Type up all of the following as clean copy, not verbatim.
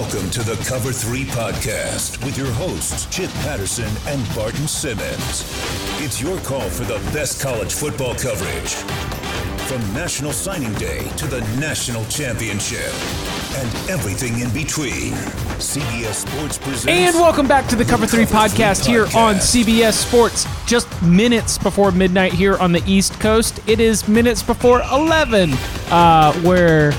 Welcome to the Cover 3 Podcast with your hosts, Chip Patterson and Barton Simmons. It's your call for the best college football coverage. From National Signing Day to the National Championship and everything in between, CBS Sports presents... And welcome back to the Cover 3 Podcast here on CBS Sports. Just minutes before midnight here on the East Coast. It is minutes before 11, where...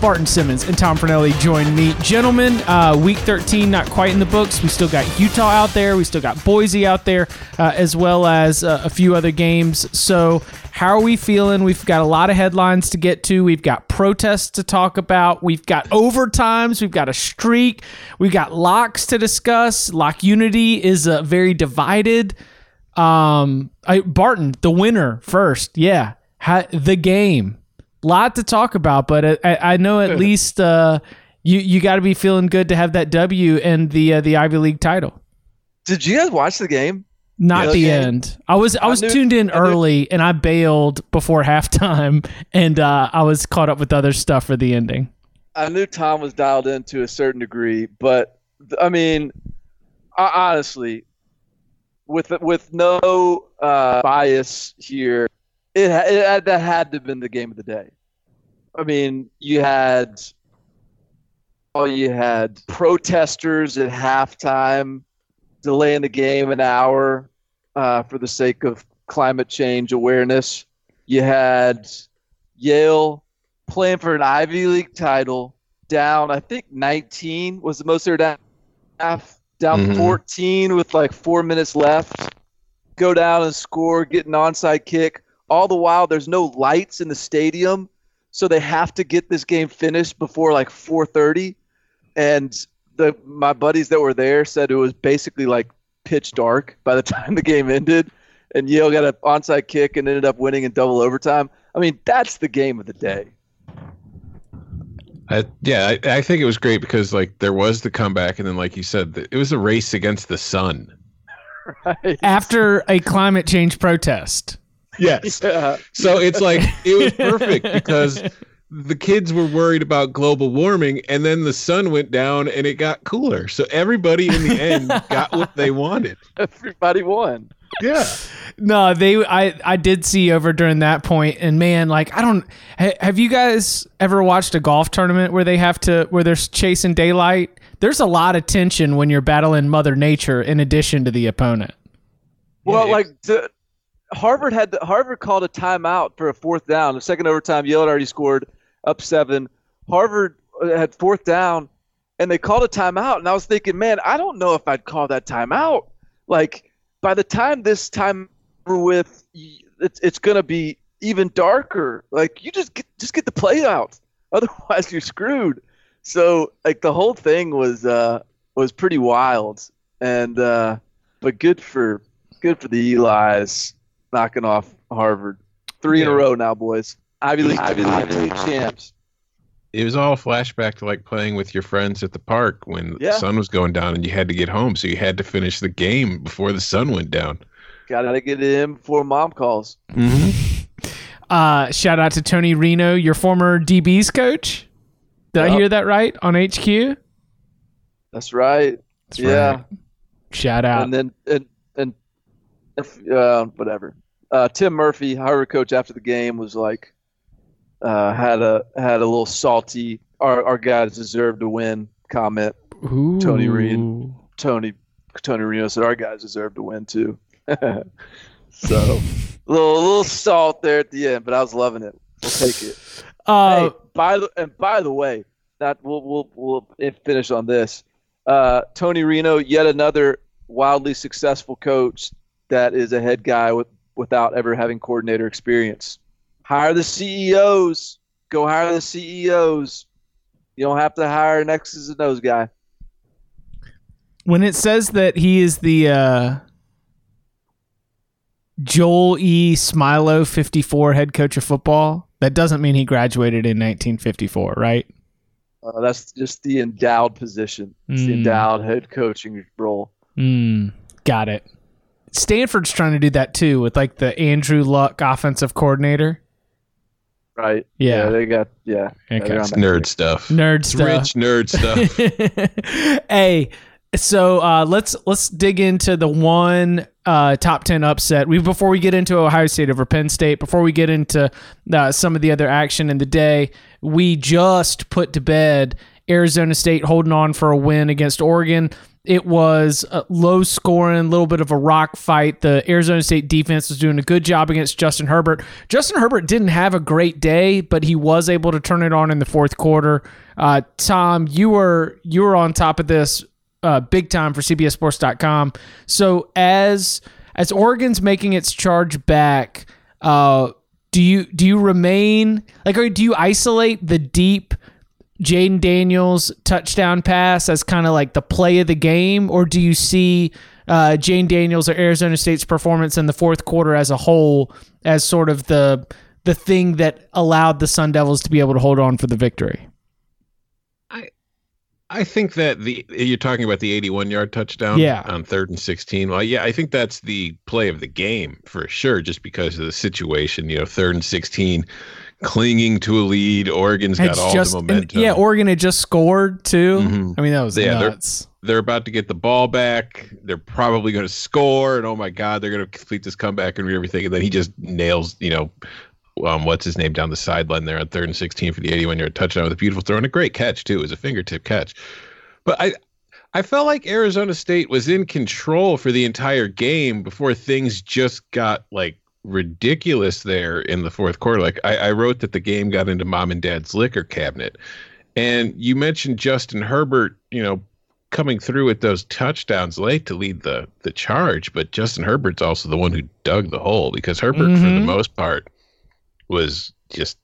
Barton Simmons and Tom Fornelli join me. Gentlemen, week 13, not quite in the books. We still got Utah out there. We still got Boise out there, as well as a few other games. So how are we feeling? We've got a lot of headlines to get to. We've got protests to talk about. We've got overtimes. We've got a streak. We've got locks to discuss. Lock unity is very divided. Barton, the winner first. Yeah, the game. Lot to talk about, but I know at least you got to be feeling good to have that W and the Ivy League title. Did you guys watch the game? Not the end. I was tuned in early, and I bailed before halftime, and I was caught up with other stuff for the ending. I knew Tom was dialed in to a certain degree, but I mean, honestly, with no bias here. That had to have been the game of the day. I mean, you had protesters at halftime delaying the game an hour for the sake of climate change awareness. You had Yale playing for an Ivy League title down, I think 19 was the most they were down 14 with like 4 minutes left. Go down and score, get an onside kick. All the while, there's no lights in the stadium, so they have to get this game finished before like 4:30. And my buddies that were there said it was basically like pitch dark by the time the game ended. And Yale got an onside kick and ended up winning in double overtime. I mean, that's the game of the day. I think it was great because like there was the comeback, and then like you said, it was a race against the sun. Right. After a climate change protest. Yes. Yeah. So it's like it was perfect because the kids were worried about global warming and then the sun went down and it got cooler. So everybody in the end got what they wanted. Everybody won. Yeah. No, I did see over during that point, and man, like have you guys ever watched a golf tournament where they where they're chasing daylight? There's a lot of tension when you're battling Mother Nature in addition to the opponent. Well, Harvard called a timeout for a fourth down. The second overtime, Yale had already scored up 7. Harvard had fourth down, and they called a timeout. And I was thinking, man, I don't know if I'd call that timeout. Like, by the time this time we're with, it's going to be even darker. Like, you just get the play out. Otherwise, you're screwed. So, like, the whole thing was pretty wild. And but good for the Eli's. Knocking off Harvard. Three in a row now, boys. Ivy League champs. It was all flashback to like playing with your friends at the park when the sun was going down and you had to get home, so you had to finish the game before the sun went down. Gotta get in before mom calls. Mm-hmm. Shout out to Tony Reno, your former DB's coach. Did I hear that right? On HQ? That's right. That's right. Shout out. And then whatever. Tim Murphy, Harvard coach, after the game was like, had a little salty. Our guys deserve to win comment. Ooh. Tony Reno said our guys deserve to win too. So a little salt there at the end, but I was loving it. We'll take it. Hey, by the way, that we'll finish on this. Tony Reno, yet another wildly successful coach. That is a head guy without ever having coordinator experience. Hire the CEOs. Go hire the CEOs. You don't have to hire an X's and O's guy. When it says that he is the Joel E. Smilo 54 head coach of football, that doesn't mean he graduated in 1954, right? That's just the endowed position. It's the endowed head coaching role. Got it. Stanford's trying to do that too with like the Andrew Luck offensive coordinator. Right. Yeah. They got, yeah. Okay. It's nerd stuff. It's rich nerd stuff. Hey, so let's dig into the one top 10 upset. Before we get into Ohio State over Penn State, before we get into some of the other action in the day, we just put to bed Arizona State holding on for a win against Oregon. It was low scoring, a little bit of a rock fight. The Arizona State defense was doing a good job against Justin Herbert. Justin Herbert didn't have a great day, but he was able to turn it on in the fourth quarter. Tom, you were on top of this big time for CBSSports.com. So as Oregon's making its charge back, do you remain like, or do you isolate the deep Jaden Daniels touchdown pass as kind of like the play of the game, or do you see Jaden Daniels or Arizona State's performance in the fourth quarter as a whole as sort of the thing that allowed the Sun Devils to be able to hold on for the victory? I think that you're talking about the 81-yard touchdown on 3rd and 16. Well, yeah, I think that's the play of the game for sure, just because of the situation. You know, 3rd and 16. Clinging to a lead, Oregon's got the momentum. Yeah, Oregon had just scored too. Mm-hmm. I mean, that was nuts. They're about to get the ball back. They're probably going to score, and oh my God, they're going to complete this comeback and everything. And then he just nails, what's his name down the sideline there on 3rd and 16 for the 81-yard touchdown with a beautiful throw and a great catch too. It was a fingertip catch, but I felt like Arizona State was in control for the entire game before things just got ridiculous there in the fourth quarter. Like I wrote that the game got into mom and dad's liquor cabinet, and you mentioned Justin Herbert, coming through with those touchdowns late to lead the charge. But Justin Herbert's also the one who dug the hole, because Herbert, for the most part, was just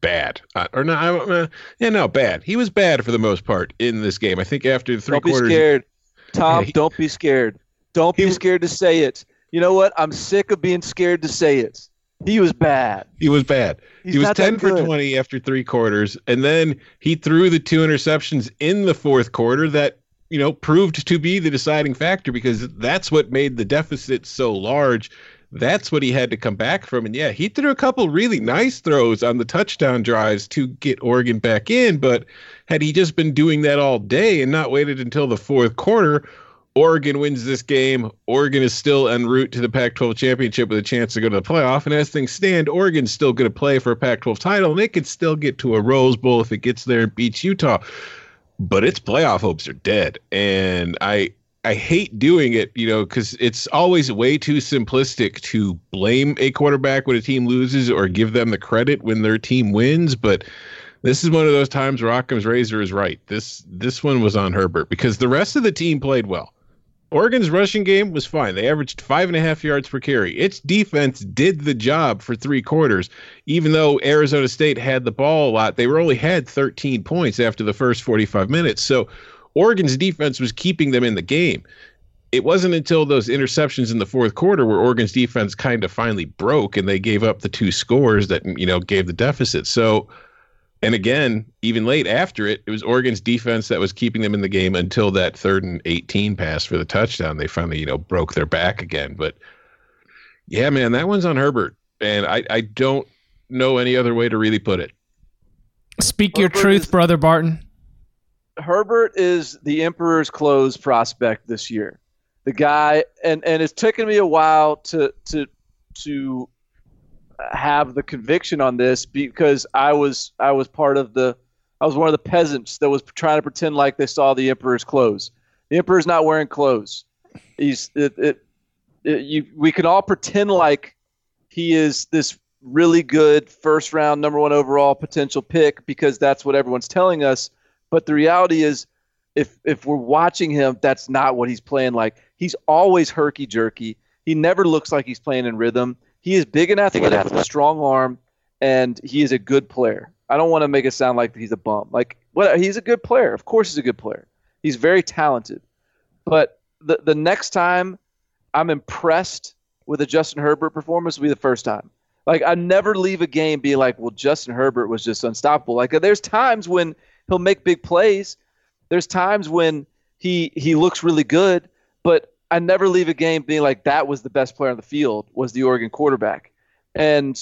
bad. Bad. He was bad for the most part in this game. I think after three quarters. Don't be scared, Tom. Don't be scared. Don't be scared to say it. You know what? I'm sick of being scared to say it. He was bad. He was 10 for 20 after three quarters, and then he threw the two interceptions in the fourth quarter that, proved to be the deciding factor, because that's what made the deficit so large. That's what he had to come back from. And yeah, he threw a couple really nice throws on the touchdown drives to get Oregon back in, but had he just been doing that all day and not waited until the fourth quarter, Oregon wins this game. Oregon is still en route to the Pac-12 championship with a chance to go to the playoff. And as things stand, Oregon's still going to play for a Pac-12 title, and they could still get to a Rose Bowl if it gets there and beats Utah. But its playoff hopes are dead. And I hate doing it, because it's always way too simplistic to blame a quarterback when a team loses or give them the credit when their team wins. But this is one of those times where Occam's razor is right. This one was on Herbert, because the rest of the team played well. Oregon's rushing game was fine. They averaged 5.5 yards per carry. Its defense did the job for three quarters. Even though Arizona State had the ball a lot, they only had 13 points after the first 45 minutes. So Oregon's defense was keeping them in the game. It wasn't until those interceptions in the fourth quarter where Oregon's defense kind of finally broke and they gave up the two scores that, gave the deficit. So, and again, even late after it was Oregon's defense that was keeping them in the game until that 3rd and 18 pass for the touchdown. They finally, broke their back again. But yeah, man, that one's on Herbert. And I don't know any other way to really put it. Speak your truth, Brother Barton. Herbert is the Emperor's Clothes prospect this year. The guy, and it's taken me a while to have the conviction on this, because I was one of the peasants that was trying to pretend like they saw the Emperor's clothes. The Emperor's not wearing clothes. We can all pretend like he is this really good first round number 1 overall potential pick, because that's what everyone's telling us. But the reality is, if we're watching him, that's not what he's playing like. He's always herky jerky. He never looks like he's playing in rhythm. He is big and athletic with a strong arm, and he is a good player. I don't want to make it sound like he's a bum. He's a good player. Of course he's a good player. He's very talented. But the next time I'm impressed with a Justin Herbert performance will be the first time. I never leave a game being like, well, Justin Herbert was just unstoppable. There's times when he'll make big plays. There's times when he looks really good, but I never leave a game being like that was the best player on the field, was the Oregon quarterback. And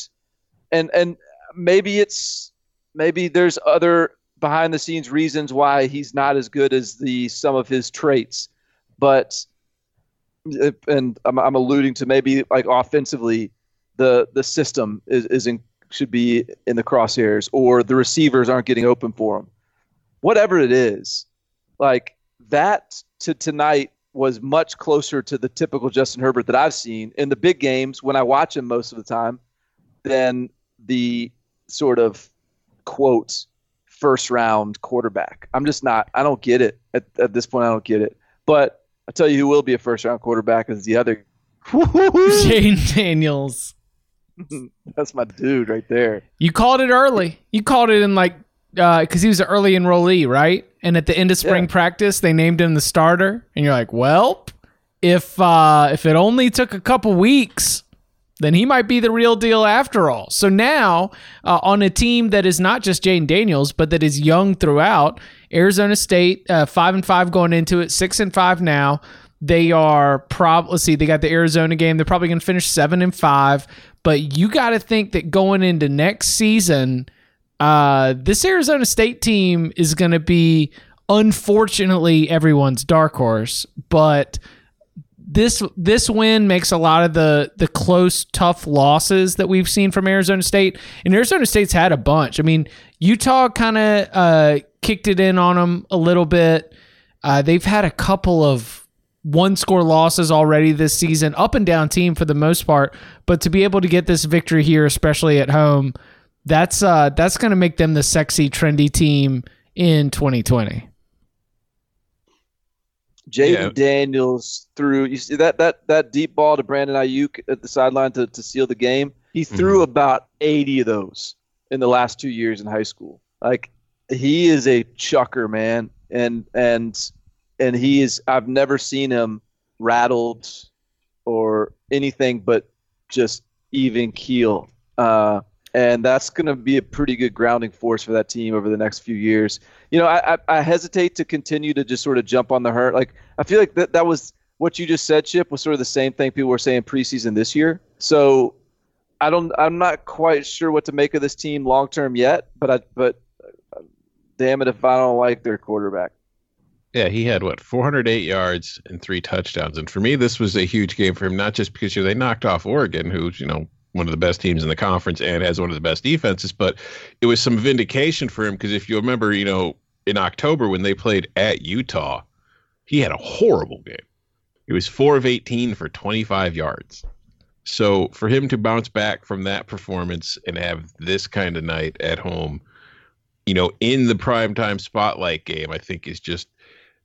Maybe there's other behind the scenes reasons why he's not as good as the sum of his traits, but and I'm alluding to maybe like offensively, the system should be in the crosshairs, or the receivers aren't getting open for him. Whatever it is, like that to tonight was much closer to the typical Justin Herbert that I've seen in the big games when I watch him most of the time than the sort of quote first round quarterback. I don't get it at this point. I don't get it, but I tell you who will be a first round quarterback is the other Jaden Daniels. That's my dude right there. You called it early. You called it in like, cause he was an early enrollee, right? And at the end of spring practice, they named him the starter and you're like, well, if it only took a couple weeks, then he might be the real deal after all. So now on a team that is not just Jaden Daniels, but that is young throughout, Arizona State, 5-5 going into it, 6-5 now. They are probably, let's see, they got the Arizona game. They're probably going to finish 7-5. But you got to think that going into next season, this Arizona State team is going to be, unfortunately, everyone's dark horse. But this win makes a lot of the close, tough losses that we've seen from Arizona State. And Arizona State's had a bunch. I mean, Utah kind of kicked it in on them a little bit. They've had a couple of one-score losses already this season, up and down team for the most part. But to be able to get this victory here, especially at home, that's going to make them the sexy, trendy team in 2020. Jaden Daniels threw, you see that deep ball to Brandon Ayuk at the sideline to seal the game. He threw about 80 of those in the last 2 years in high school. Like, he is a chucker, man, and he is. I've never seen him rattled or anything but just even keel. And that's going to be a pretty good grounding force for that team over the next few years. You know, I hesitate to continue to just sort of jump on the hurt. Like, I feel like that was what you just said, Chip, was sort of the same thing people were saying preseason this year. So I'm not quite sure what to make of this team long term yet. But damn it if I don't like their quarterback. Yeah, he had, 408 yards and 3 touchdowns. And for me, this was a huge game for him, not just because they knocked off Oregon, who's, one of the best teams in the conference and has one of the best defenses, but it was some vindication for him. Cause if you remember, in October when they played at Utah, he had a horrible game. He was 4 of 18 for 25 yards. So for him to bounce back from that performance and have this kind of night at home, in the primetime spotlight game, I think is just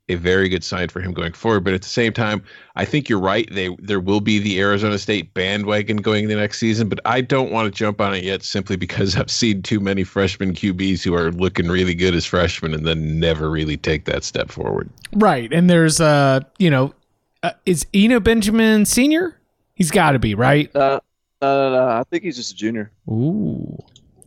a very good sign for him going forward. But at the same time, I think you're right. There will be the Arizona State bandwagon going the next season, but I don't want to jump on it yet simply because I've seen too many freshman QBs who are looking really good as freshmen and then never really take that step forward. Right. And there's, is Eno Benjamin senior? He's got to be, right? No. I think he's just a junior. Ooh.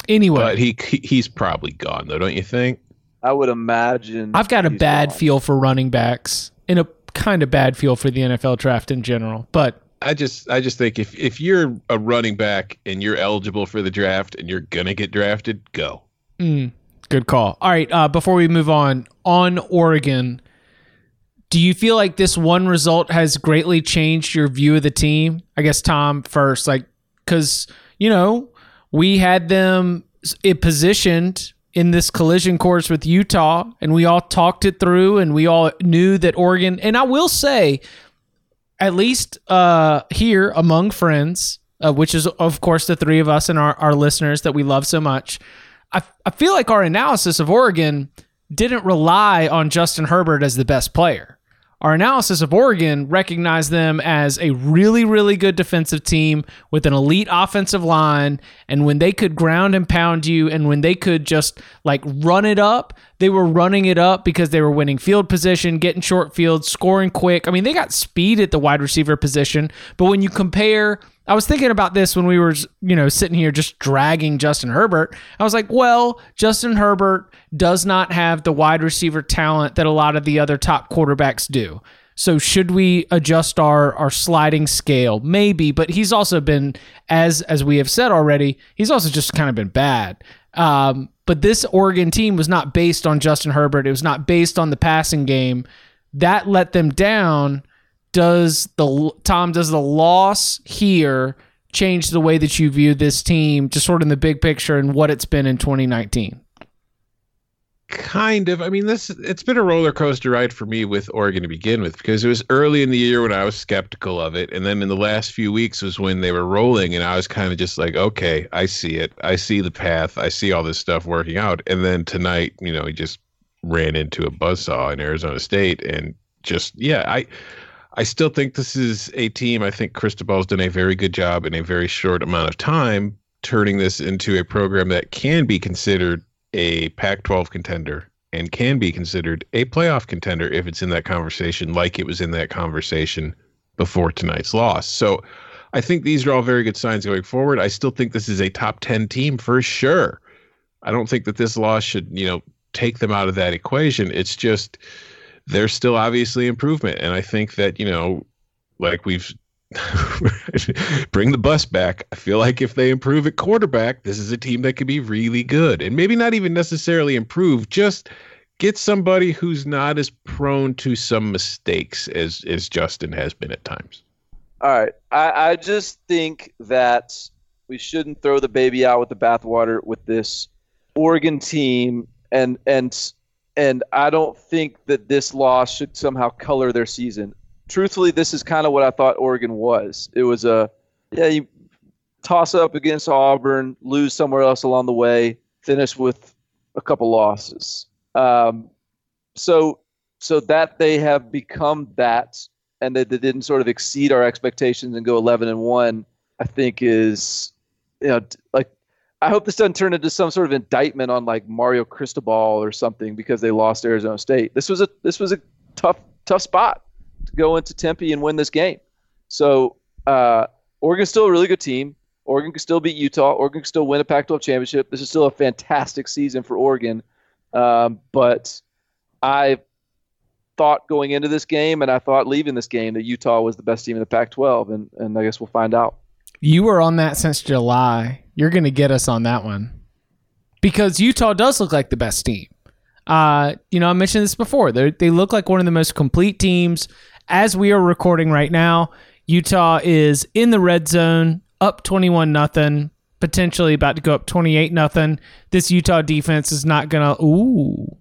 Anyway. But he's probably gone, though, don't you think? I would imagine. I've got a bad feel for running backs and a kind of bad feel for the NFL draft in general. But I just think if you're a running back and you're eligible for the draft and you're going to get drafted, go. Good call. All right. Before we move on Oregon, do you feel like this one result has greatly changed your view of the team? I guess, Tom, first, because, we had them positioned in this collision course with Utah, and we all talked it through, and we all knew that Oregon, and I will say, at least here among friends, which is, of course, the three of us and our listeners that we love so much, I feel like our analysis of Oregon didn't rely on Justin Herbert as the best player. Our analysis of Oregon recognized them as a really, really good defensive team with an elite offensive line. And when they could ground and pound you and when they could just run it up, they were running it up because they were winning field position, getting short field, scoring quick. I mean, they got speed at the wide receiver position. But when you compare, I was thinking about this when we were, sitting here just dragging Justin Herbert. I was like, well, Justin Herbert does not have the wide receiver talent that a lot of the other top quarterbacks do. So should we adjust our sliding scale? Maybe, but he's also been, as we have said already, he's also just kind of been bad. But this Oregon team was not based on Justin Herbert. It was not based on the passing game. That let them down. Does the loss here change the way that you view this team, just sort of in the big picture and what it's been in 2019? Kind of. I mean, it's been a roller coaster ride for me with Oregon to begin with, because it was early in the year when I was skeptical of it. And then in the last few weeks was when they were rolling and I was kind of just like, okay, I see it. I see the path. I see all this stuff working out. And then tonight, he just ran into a buzzsaw in Arizona State and just, I still think this is a team. I think Cristobal's done a very good job in a very short amount of time turning this into a program that can be considered a Pac-12 contender and can be considered a playoff contender if it's in that conversation, like it was in that conversation before tonight's loss. So I think these are all very good signs going forward. I still think this is a top 10 team for sure. I don't think that this loss should, take them out of that equation. It's just there's still obviously improvement. And I think that, like we've bring the bus back. I feel like if they improve at quarterback, this is a team that could be really good, and maybe not even necessarily improve. Just get somebody who's not as prone to some mistakes as Justin has been at times. All right. I just think that we shouldn't throw the baby out with the bathwater with this Oregon team. And I don't think that this loss should somehow color their season. Truthfully, this is kind of what I thought Oregon was. It was you toss up against Auburn, lose somewhere else along the way, finish with a couple losses. So that they have become that, and that they didn't sort of exceed our expectations and go 11-1, I think is, I hope this doesn't turn into some sort of indictment on like Mario Cristobal or something because they lost Arizona State. This was a tough spot to go into Tempe and win this game. So Oregon's still a really good team. Oregon can still beat Utah. Oregon can still win a Pac-12 championship. This is still a fantastic season for Oregon. But I thought going into this game and I thought leaving this game that Utah was the best team in the Pac-12, and I guess we'll find out. You were on that since July. You're going to get us on that one because Utah does look like the best team. I mentioned this before. They look like one of the most complete teams. As we are recording right now, Utah is in the red zone, up 21-0, potentially about to go up 28-0. This Utah defense is not going to... Ooh.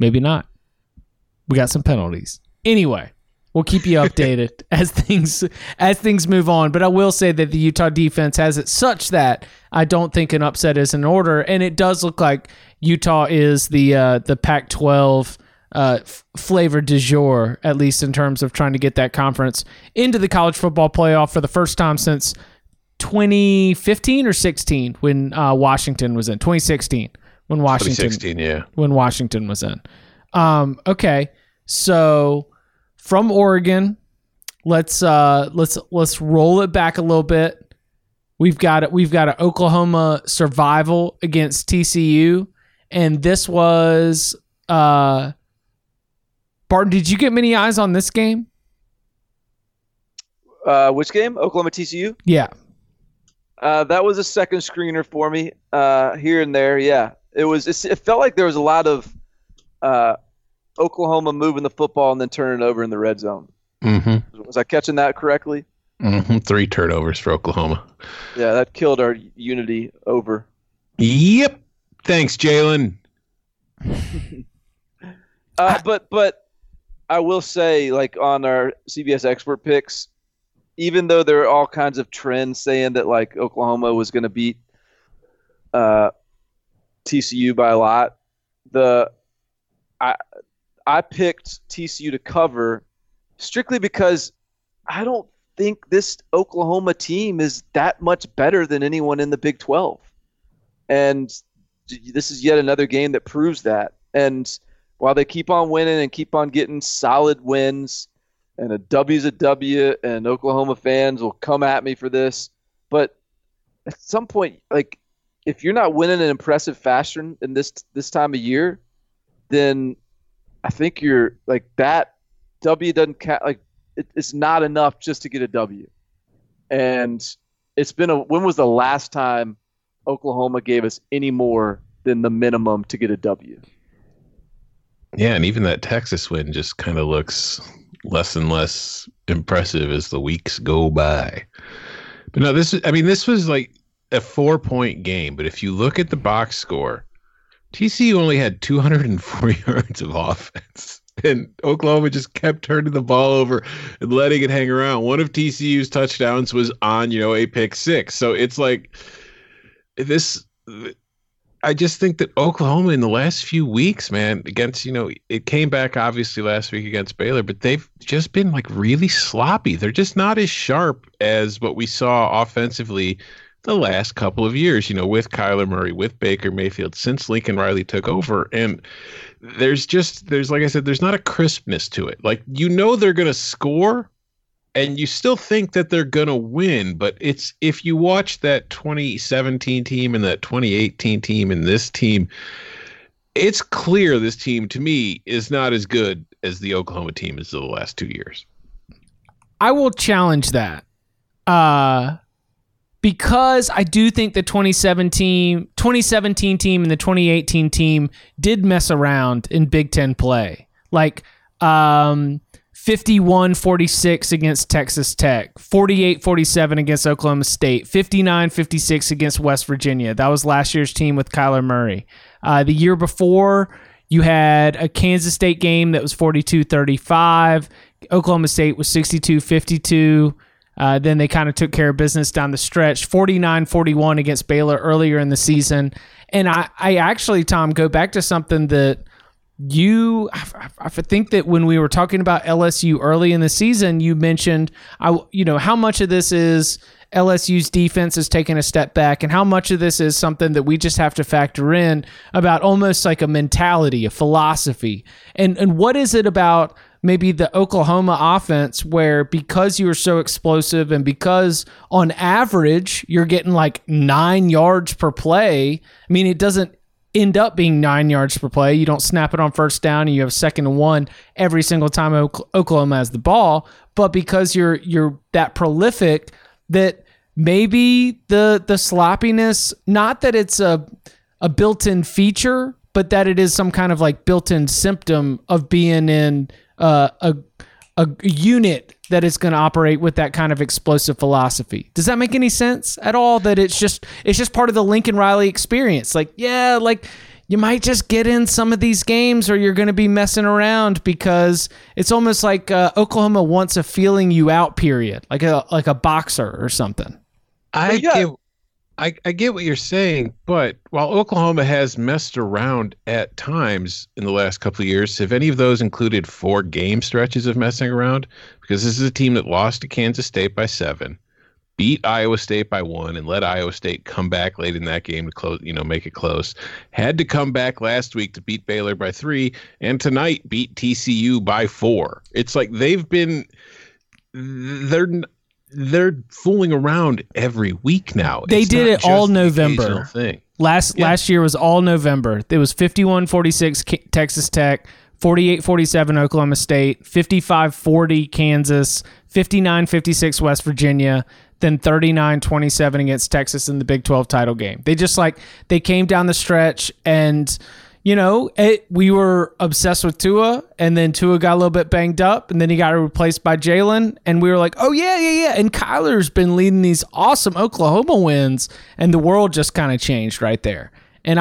Maybe not. We got some penalties. Anyway, we'll keep you updated as things move on. But I will say that the Utah defense has it such that I don't think an upset is in order, and it does look like Utah is the Pac-12 flavor du jour, at least in terms of trying to get that conference into the college football playoff for the first time since 2015 or 16 when Washington was in. 2016 when Washington. 2016, yeah. When Washington was in. Okay, so. From Oregon, let's roll it back a little bit. We've got an Oklahoma survival against TCU, and this was Barton. Did you get many eyes on this game? Which game? Oklahoma TCU? Yeah, that was a second screener for me here and there. Yeah, it was. It felt like there was a lot of. Oklahoma moving the football and then turning it over in the red zone. Mm-hmm. Was I catching that correctly? Mm-hmm. 3 turnovers for Oklahoma. Yeah, that killed our unity over. Yep. Thanks, Jaylen. But I will say, like on our CBS expert picks, even though there are all kinds of trends saying that like Oklahoma was going to beat TCU by a lot, I picked TCU to cover strictly because I don't think this Oklahoma team is that much better than anyone in the Big 12. And this is yet another game that proves that. And while they keep on winning and keep on getting solid wins, and a W's a W, and Oklahoma fans will come at me for this, but at some point, like if you're not winning in impressive fashion in this time of year, then – I think you're like that W doesn't count. Like, it's not enough just to get a W. And it's been when was the last time Oklahoma gave us any more than the minimum to get a W? Yeah, and even that Texas win just kind of looks less and less impressive as the weeks go by. But no, this was like a 4-point game. But if you look at the box score, TCU only had 204 yards of offense. And Oklahoma just kept turning the ball over and letting it hang around. One of TCU's touchdowns was on, a pick six. So it's like this. I just think that Oklahoma in the last few weeks, man, against, it came back obviously last week against Baylor, but they've just been like really sloppy. They're just not as sharp as what we saw offensively the last couple of years, with Kyler Murray, with Baker Mayfield, since Lincoln Riley took over. And there's like I said, there's not a crispness to it. Like, they're going to score and you still think that they're going to win, but it's, if you watch that 2017 team and that 2018 team and this team, it's clear this team to me is not as good as the Oklahoma team is the last 2 years. I will challenge that. Because I do think the 2017 team and the 2018 team did mess around in Big Ten play. Like 51-46 against Texas Tech, 48-47 against Oklahoma State, 59-56 against West Virginia. That was last year's team with Kyler Murray. The year before, you had a Kansas State game that was 42-35. Oklahoma State was 62-52. Then they kind of took care of business down the stretch, 49-41 against Baylor earlier in the season. And I actually, Tom, go back to something that I think that when we were talking about LSU early in the season, you mentioned, how much of this is LSU's defense has taken a step back and how much of this is something that we just have to factor in about almost like a mentality, a philosophy. And what is it about maybe the Oklahoma offense where because you are so explosive and because on average you're getting like 9 yards per play, I mean, it doesn't end up being 9 yards per play. You don't snap it on first down and you have 2nd and 1 every single time Oklahoma has the ball, but because you're that prolific that maybe the sloppiness, not that it's a built-in feature, but that it is some kind of like built-in symptom of being in a unit that is going to operate with that kind of explosive philosophy. Does that make any sense at all? That it's just part of the Lincoln Riley experience. Like, yeah, like you might just get in some of these games or you're going to be messing around because it's almost like Oklahoma wants a feeling you out period, like a boxer or something. I get what you're saying, but while Oklahoma has messed around at times in the last couple of years, have any of those included 4-game stretches of messing around? Because this is a team that lost to Kansas State by 7, beat Iowa State by 1, and let Iowa State come back late in that game to close, make it close. Had to come back last week to beat Baylor by 3, and tonight beat TCU by 4. It's like they're fooling around every week now. They did it all November. Last year was all November. It was 51-46 Texas Tech, 48-47 Oklahoma State, 55-40 Kansas, 59-56 West Virginia, then 39-27 against Texas in the Big 12 title game. They just they came down the stretch and we were obsessed with Tua, and then Tua got a little bit banged up, and then he got replaced by Jaylen, and we were like, oh, yeah. And Kyler's been leading these awesome Oklahoma wins, and the world just kind of changed right there. And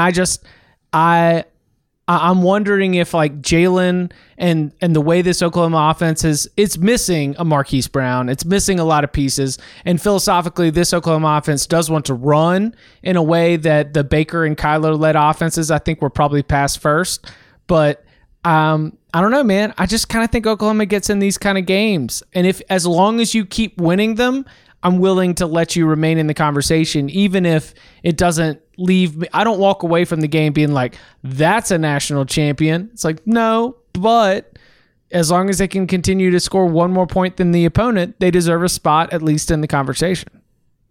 I'm wondering if like Jaylen and the way this Oklahoma offense is, it's missing a Marquise Brown. It's missing a lot of pieces. And philosophically, this Oklahoma offense does want to run in a way that the Baker and Kyler-led offenses, I think, were probably past first. But I don't know, man. I just kind of think Oklahoma gets in these kind of games. And if as long as you keep winning them, I'm willing to let you remain in the conversation, even if it doesn't leave me. I don't walk away from the game being like, that's a national champion. It's like, no, but as long as they can continue to score one more point than the opponent, they deserve a spot, at least in the conversation.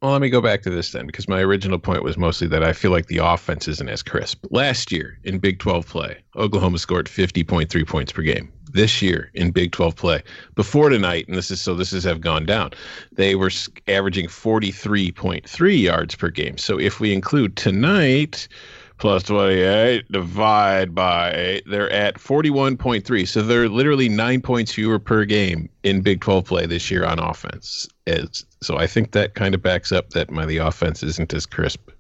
Well, let me go back to this then, because my original point was mostly that I feel like the offense isn't as crisp. Last year in Big 12 play, Oklahoma scored 50.3 points per game. this year in Big 12 play before tonight, and this is have gone down. They were averaging 43.3 yards per game. So if we include tonight plus 28 divide by 8, they're at 41.3. So they're literally 9 points fewer per game in Big 12 play this year on offense. So I think that kind of backs up that the offense isn't as crisp.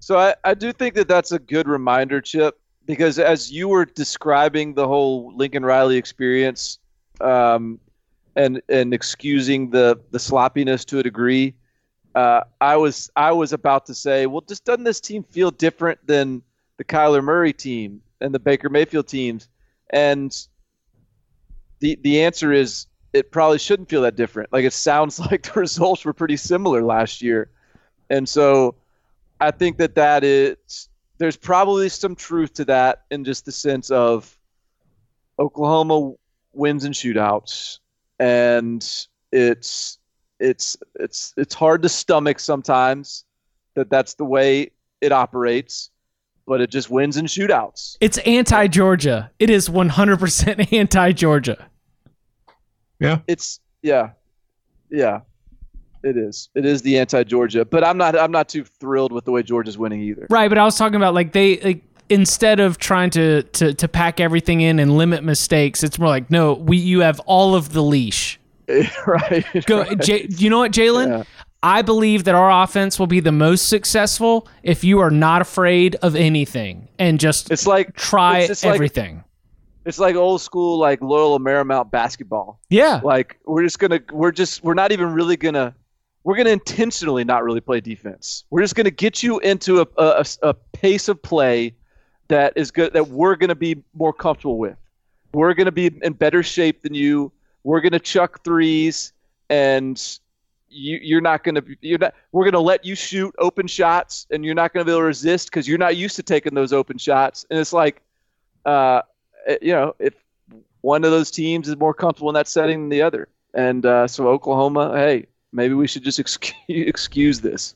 So I do think that that's a good reminder, Chip, because as you were describing the whole Lincoln Riley experience and excusing the sloppiness to a degree, I was about to say, well, just doesn't this team feel different than the Kyler Murray team and the Baker Mayfield teams? And the answer is it probably shouldn't feel that different. Like, it sounds like the results were pretty similar last year. And so I think that is – there's probably some truth to that in just the sense of Oklahoma wins in shootouts, and it's hard to stomach sometimes that's the way it operates, but it just wins in shootouts. It's anti-Georgia. It is 100% anti-Georgia. Yeah. Yeah. It is the anti-Georgia, but I'm not too thrilled with the way Georgia's winning either. Right, but I was talking about they instead of trying to pack everything in and limit mistakes, it's more like, no, you have all of the leash. Right. Go, right. You know what, Jaylen? Yeah. I believe that our offense will be the most successful if you are not afraid of anything and just try everything. It's like old school, like Loyola Marymount basketball. Yeah. Like we're going to intentionally not really play defense. We're just going to get you into a pace of play that is good, that we're going to be more comfortable with. We're going to be in better shape than you. We're going to chuck threes, and we're going to let you shoot open shots, and you're not going to be able to resist because you're not used to taking those open shots. And it's like, if one of those teams is more comfortable in that setting than the other. And so Oklahoma, hey, maybe we should just excuse this.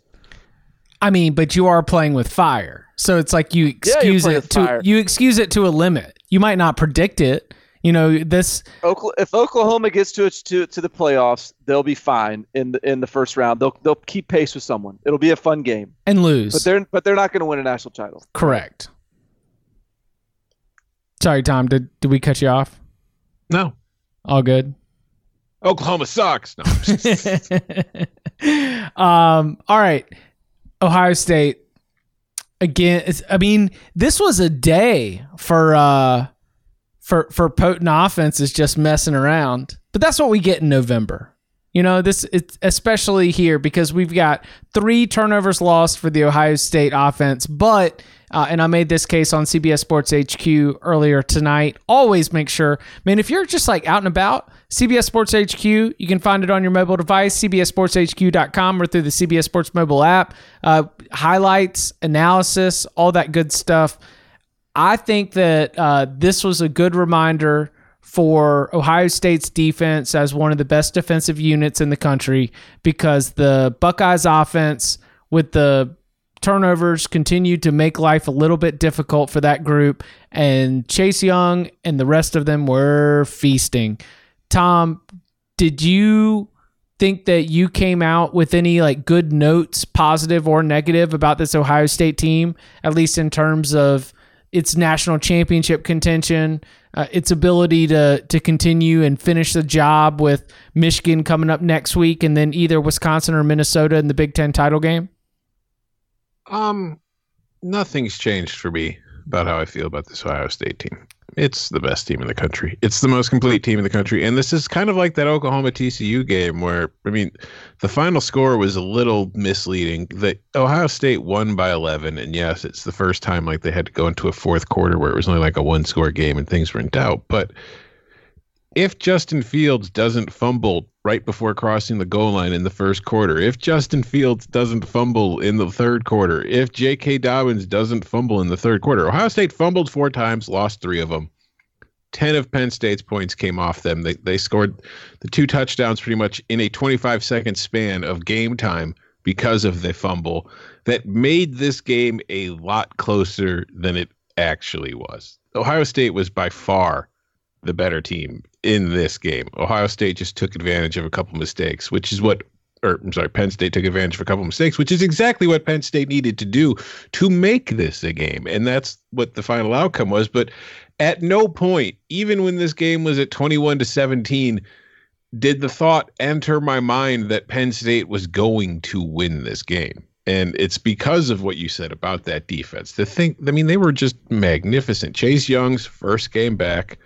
I mean, but you are playing with fire. So it's like you excuse it to a limit. You might not predict it. You know, if Oklahoma gets to the playoffs, they'll be fine in the first round. They'll keep pace with someone. It'll be a fun game and lose. But they're not going to win a national title. Correct. Sorry, Tom. Did we cut you off? No. All good. Oklahoma sucks. No. All right. Ohio State. Again, this was a day for potent offenses just messing around. But that's what we get in November. You know, it's especially here because we've got 3 turnovers lost for the Ohio State offense, but and I made this case on CBS Sports HQ earlier tonight. Always make sure, man, if you're just like out and about, CBS Sports HQ, you can find it on your mobile device, cbssportshq.com, or through the CBS Sports mobile app. Highlights, analysis, all that good stuff. I think that this was a good reminder for Ohio State's defense as one of the best defensive units in the country, because the Buckeyes offense with the turnovers continue to make life a little bit difficult for that group, and Chase Young and the rest of them were feasting. Tom, did you think that you came out with any good notes, positive or negative, about this Ohio State team, at least in terms of its national championship contention, its ability to continue and finish the job with Michigan coming up next week, and then either Wisconsin or Minnesota in the Big Ten title game? Nothing's changed for me about how I feel about this Ohio State team. It's the best team in the country. It's the most complete team in the country. And this is kind of like that Oklahoma TCU game where, the final score was a little misleading. The Ohio State won by 11. And yes, it's the first time they had to go into a fourth quarter where it was only a one-score game and things were in doubt. But if Justin Fields doesn't fumble right before crossing the goal line in the first quarter, if Justin Fields doesn't fumble in the third quarter, if J.K. Dobbins doesn't fumble in the third quarter, Ohio State fumbled 4 times, lost 3 of them. 10 of Penn State's points came off them. They scored the 2 touchdowns pretty much in a 25-second span of game time because of the fumble that made this game a lot closer than it actually was. Ohio State was by far the better team in this game. Ohio State just took advantage of a couple mistakes, which is what, or I'm sorry, Penn State took advantage of a couple mistakes, which is exactly what Penn State needed to do to make this a game. And that's what the final outcome was. But at no point, even when this game was at 21-17, did the thought enter my mind that Penn State was going to win this game. And it's because of what you said about that defense. The thing, I mean, they were just magnificent. Chase Young's first game back,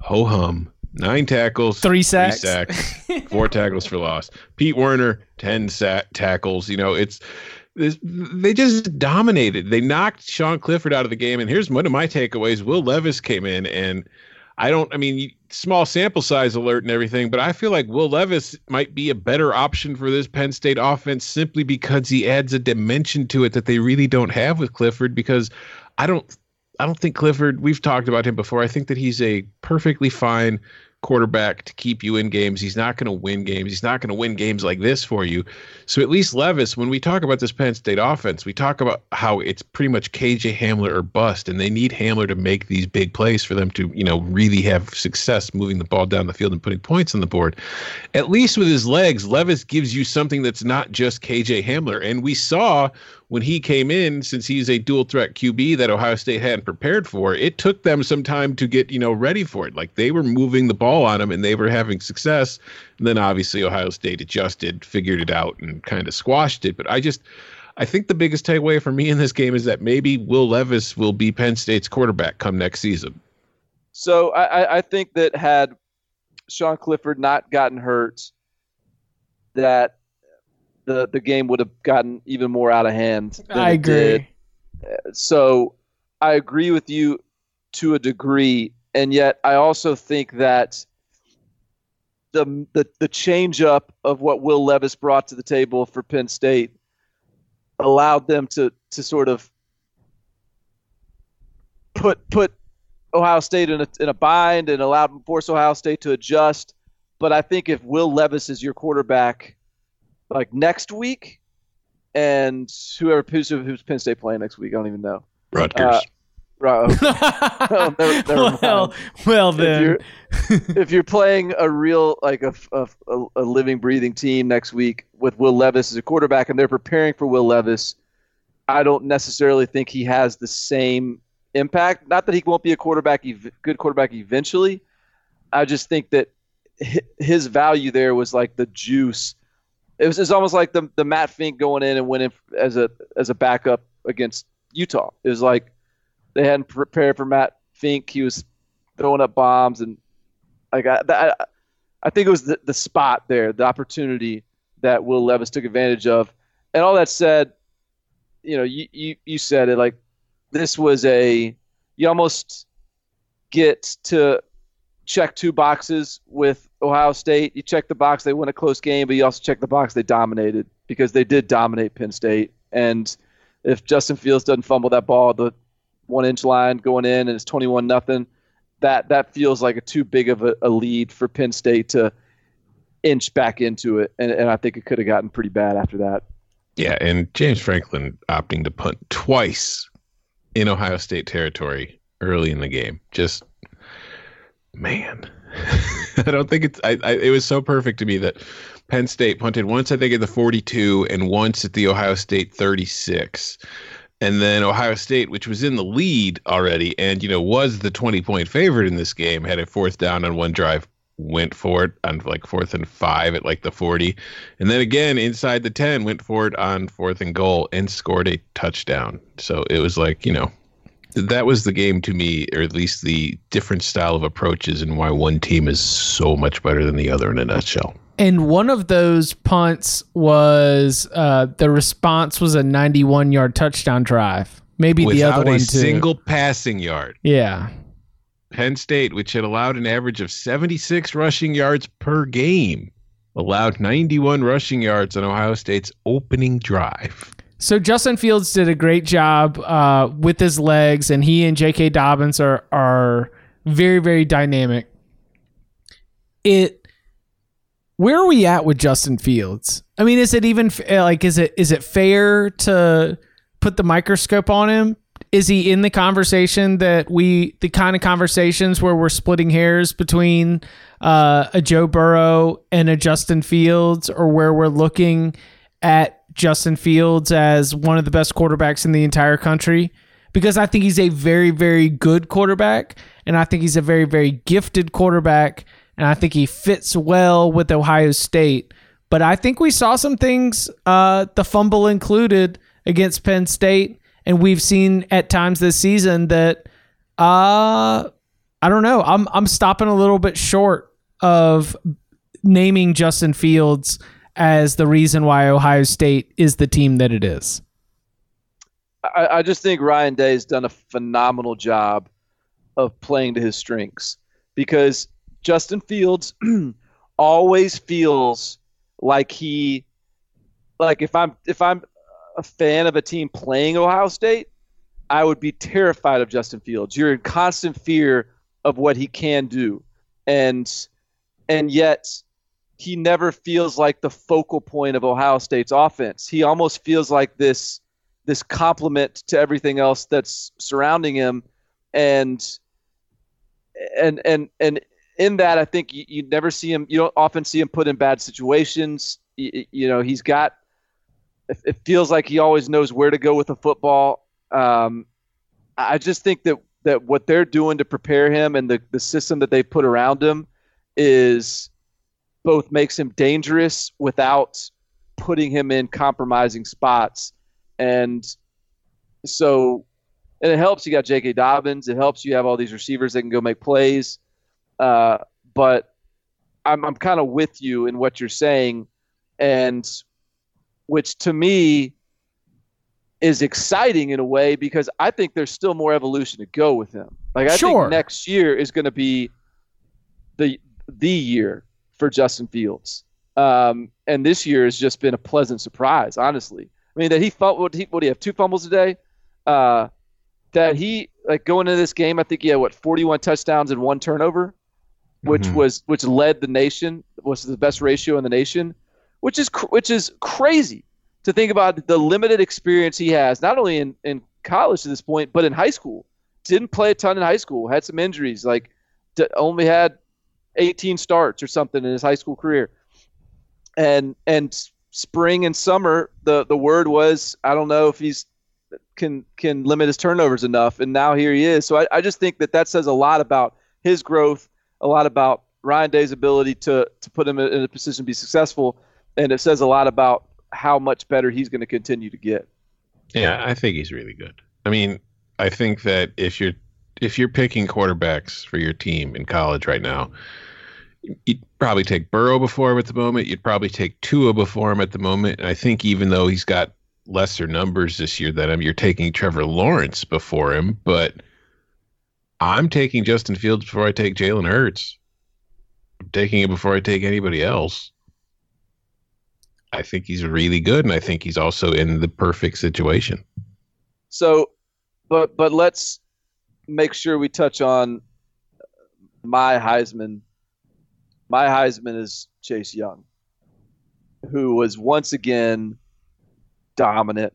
ho-hum, 9 tackles, 3 sacks 4 tackles for loss. Pete Werner, 10 tackles. You know, they just dominated. They knocked Sean Clifford out of the game. And here's one of my takeaways. Will Levis came in, and small sample size alert and everything, but I feel like Will Levis might be a better option for this Penn State offense simply because he adds a dimension to it that they really don't have with Clifford, because I don't think Clifford, we've talked about him before. I think that he's a perfectly fine quarterback to keep you in games. He's not going to win games. He's not going to win games like this for you. So at least Levis, when we talk about this Penn State offense, we talk about how it's pretty much KJ Hamler or bust, and they need Hamler to make these big plays for them to, you know, really have success moving the ball down the field and putting points on the board. At least with his legs, Levis gives you something that's not just KJ Hamler. And we saw when he came in, since he's a dual threat QB that Ohio State hadn't prepared for, it took them some time to get, you know, ready for it. Like, they were moving the ball on him and they were having success. And then obviously Ohio State adjusted, figured it out, and kind of squashed it. But I think the biggest takeaway for me in this game is that maybe Will Levis will be Penn State's quarterback come next season. So I think that had Sean Clifford not gotten hurt, that the game would have gotten even more out of hand than I agree. It did. So I agree with you to a degree, and yet I also think that the change up of what Will Levis brought to the table for Penn State allowed them to sort of put Ohio State in a bind and force Ohio State to adjust. But I think if Will Levis is your quarterback like next week, and who's Penn State playing next week? I don't even know. Rutgers. Well, then. If you're playing a real, like a living, breathing team next week with Will Levis as a quarterback, and they're preparing for Will Levis, I don't necessarily think he has the same impact. Not that he won't be a good quarterback eventually. I just think that his value there was like the juice. It's almost like the Matt Fink going in and winning as a backup against Utah. It was like they hadn't prepared for Matt Fink. He was throwing up bombs, and like I think it was the spot there, the opportunity that Will Levis took advantage of. And all that said, you know, you said it, like this was you almost get to check two boxes with Ohio State. You check the box, they won a close game, but you also check the box, they dominated, because they did dominate Penn State. And if Justin Fields doesn't fumble that ball, the 1-inch line going in, and it's 21-0, that feels like too big of a lead for Penn State to inch back into it. And I think it could have gotten pretty bad after that. Yeah, and James Franklin opting to punt twice in Ohio State territory early in the game. Just... man, I don't think it's. It was so perfect to me that Penn State punted once, I think, at the 42, and once at the Ohio State 36, and then Ohio State, which was in the lead already, and you know was the 20-point favorite in this game, had a fourth down on one drive, went for it on like 4th and 5 at like the 40, and then again inside the 10, went for it on 4th and goal and scored a touchdown. So it was like, you know. That was the game to me, or at least the different style of approaches and why one team is so much better than the other in a nutshell. And one of those punts was the response was a 91-yard touchdown drive. Maybe the other one too. Without a single passing yard. Yeah. Penn State, which had allowed an average of 76 rushing yards per game, allowed 91 rushing yards on Ohio State's opening drive. So Justin Fields did a great job with his legs, and he and J.K. Dobbins are very, very dynamic. Where are we at with Justin Fields? I mean, is it even fair to put the microscope on him? Is he in the conversation that the kind of conversations where we're splitting hairs between a Joe Burrow and a Justin Fields, or where we're looking at Justin Fields as one of the best quarterbacks in the entire country? Because I think he's a very, very good quarterback, and I think he's a very, very gifted quarterback, and I think he fits well with Ohio State. But I think we saw some things, the fumble included, against Penn State, and we've seen at times this season that I don't know. I'm stopping a little bit short of naming Justin Fields as the reason why Ohio State is the team that it is. I just think Ryan Day has done a phenomenal job of playing to his strengths, because Justin Fields always feels like if I'm a fan of a team playing Ohio State, I would be terrified of Justin Fields. You're in constant fear of what he can do. And yet he never feels like the focal point of Ohio State's offense. He almost feels like this complement to everything else that's surrounding him. And in that, I think you never see him. You don't often see him put in bad situations. He's got, it feels like he always knows where to go with the football. I just think that what they're doing to prepare him and the system that they put around him is both makes him dangerous without putting him in compromising spots. And so, and it helps you got J.K. Dobbins. It helps you have all these receivers that can go make plays. But I'm kind of with you in what you're saying, and which to me is exciting in a way, because I think there's still more evolution to go with him. Like, I think next year is going to be the year for Justin Fields. And this year has just been a pleasant surprise, honestly. I mean, that he fumbled, what do you have, 2 fumbles today? That he, like, going into this game, I think he had, 41 touchdowns and 1 turnover, which which led the nation, was the best ratio in the nation. Which is crazy to think about the limited experience he has, not only in college to this point, but in high school. Didn't play a ton in high school, had some injuries, only had 18 starts or something in his high school career. And spring and summer, the word was, I don't know if he's can limit his turnovers enough, and now here he is. So I just think that says a lot about his growth, a lot about Ryan Day's ability to put him in a position to be successful. And it says a lot about how much better he's going to continue to get. Yeah, I think he's really good. I mean, I think that if you're picking quarterbacks for your team in college right now, you'd probably take Burrow before him at the moment. You'd probably take Tua before him at the moment. And I think even though he's got lesser numbers this year than him, you're taking Trevor Lawrence before him. But I'm taking Justin Fields before I take Jaylen Hurts. I'm taking him before I take anybody else. I think he's really good, and I think he's also in the perfect situation. So, but let's make sure we touch on my Heisman. My Heisman is Chase Young, who was once again dominant.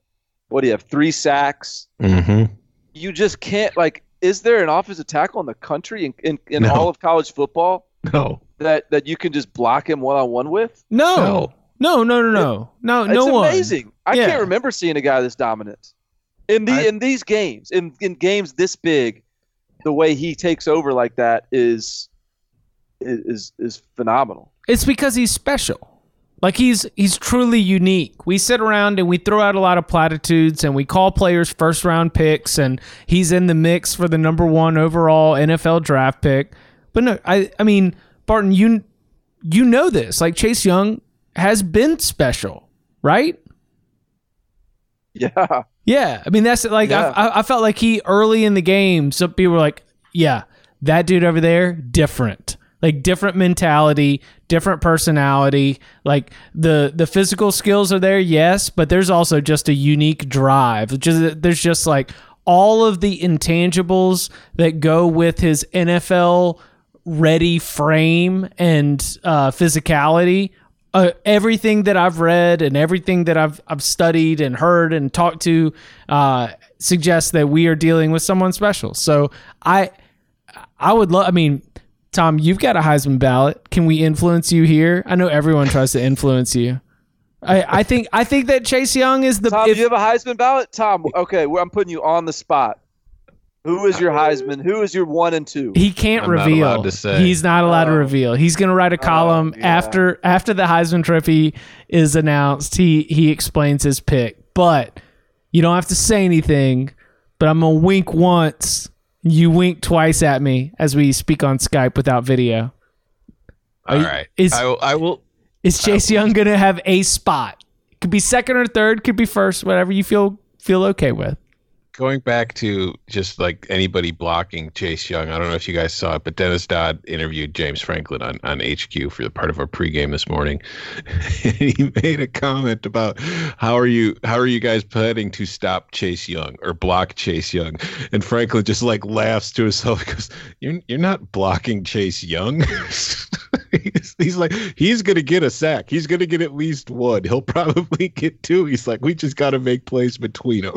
What do you have, 3 sacks? Mm-hmm. You just can't, is there an offensive tackle in the country in no. all of college football? No. That you can just block him one-on-one with? No. No, it's amazing. I can't remember seeing a guy this dominant in these games. In games this big, the way he takes over like that is phenomenal. It's because he's special. He's truly unique. We sit around and we throw out a lot of platitudes and we call players first round picks, and he's in the mix for the number 1 overall NFL draft pick. But no, I mean, Barton, you know this. Chase Young has been special, right? Yeah. Yeah. I mean, that's I felt like he early in the game, some people were that dude over there, different. Different mentality, different personality. The physical skills are there, yes, but there's also just a unique drive. There's just all of the intangibles that go with his NFL ready frame and physicality. Everything that I've read and everything that I've studied and heard and talked to suggests that we are dealing with someone special. So I would love, I mean, Tom, you've got a Heisman ballot. Can we influence you here? I know everyone tries to influence you. I think that Chase Young is the... Tom, do you have a Heisman ballot? Tom, okay, I'm putting you on the spot. Who is your Heisman? Who is your 1 and 2? He can't reveal. Not allowed to say. He's not allowed to reveal. He's going to write a column after the Heisman Trophy is announced. He explains his pick. But you don't have to say anything, but I'm going to wink once. You wink twice at me as we speak on Skype without video. All right. I will. Is Chase Young going to have a spot? It could be second or third, could be first, whatever you feel okay with. Going back to just like anybody blocking Chase Young, I don't know if you guys saw it, but Dennis Dodd interviewed James Franklin on HQ for the part of our pregame this morning. And he made a comment about how are you guys planning to stop Chase Young or block Chase Young? And Franklin just like laughs to himself because you're not blocking Chase Young. He's like, he's going to get a sack. He's going to get at least one. He'll probably get two. He's like, we just got to make plays between them.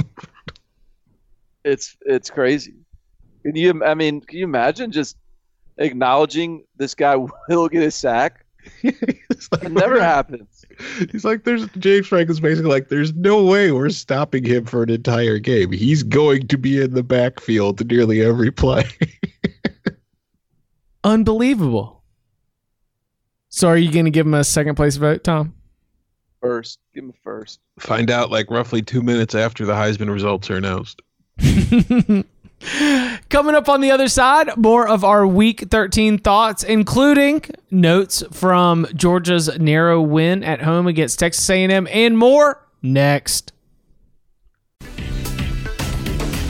It's crazy. Can you imagine just acknowledging this guy will get a sack? Like, it never happens. He's like, James Franklin's basically like, there's no way we're stopping him for an entire game. He's going to be in the backfield nearly every play. Unbelievable. So are you going to give him a second place vote, Tom? First. Give him a first. Find out like roughly 2 minutes after the Heisman results are announced. Coming up on the other side, more of our Week 13 thoughts, including notes from Georgia's narrow win at home against Texas A&M and more next.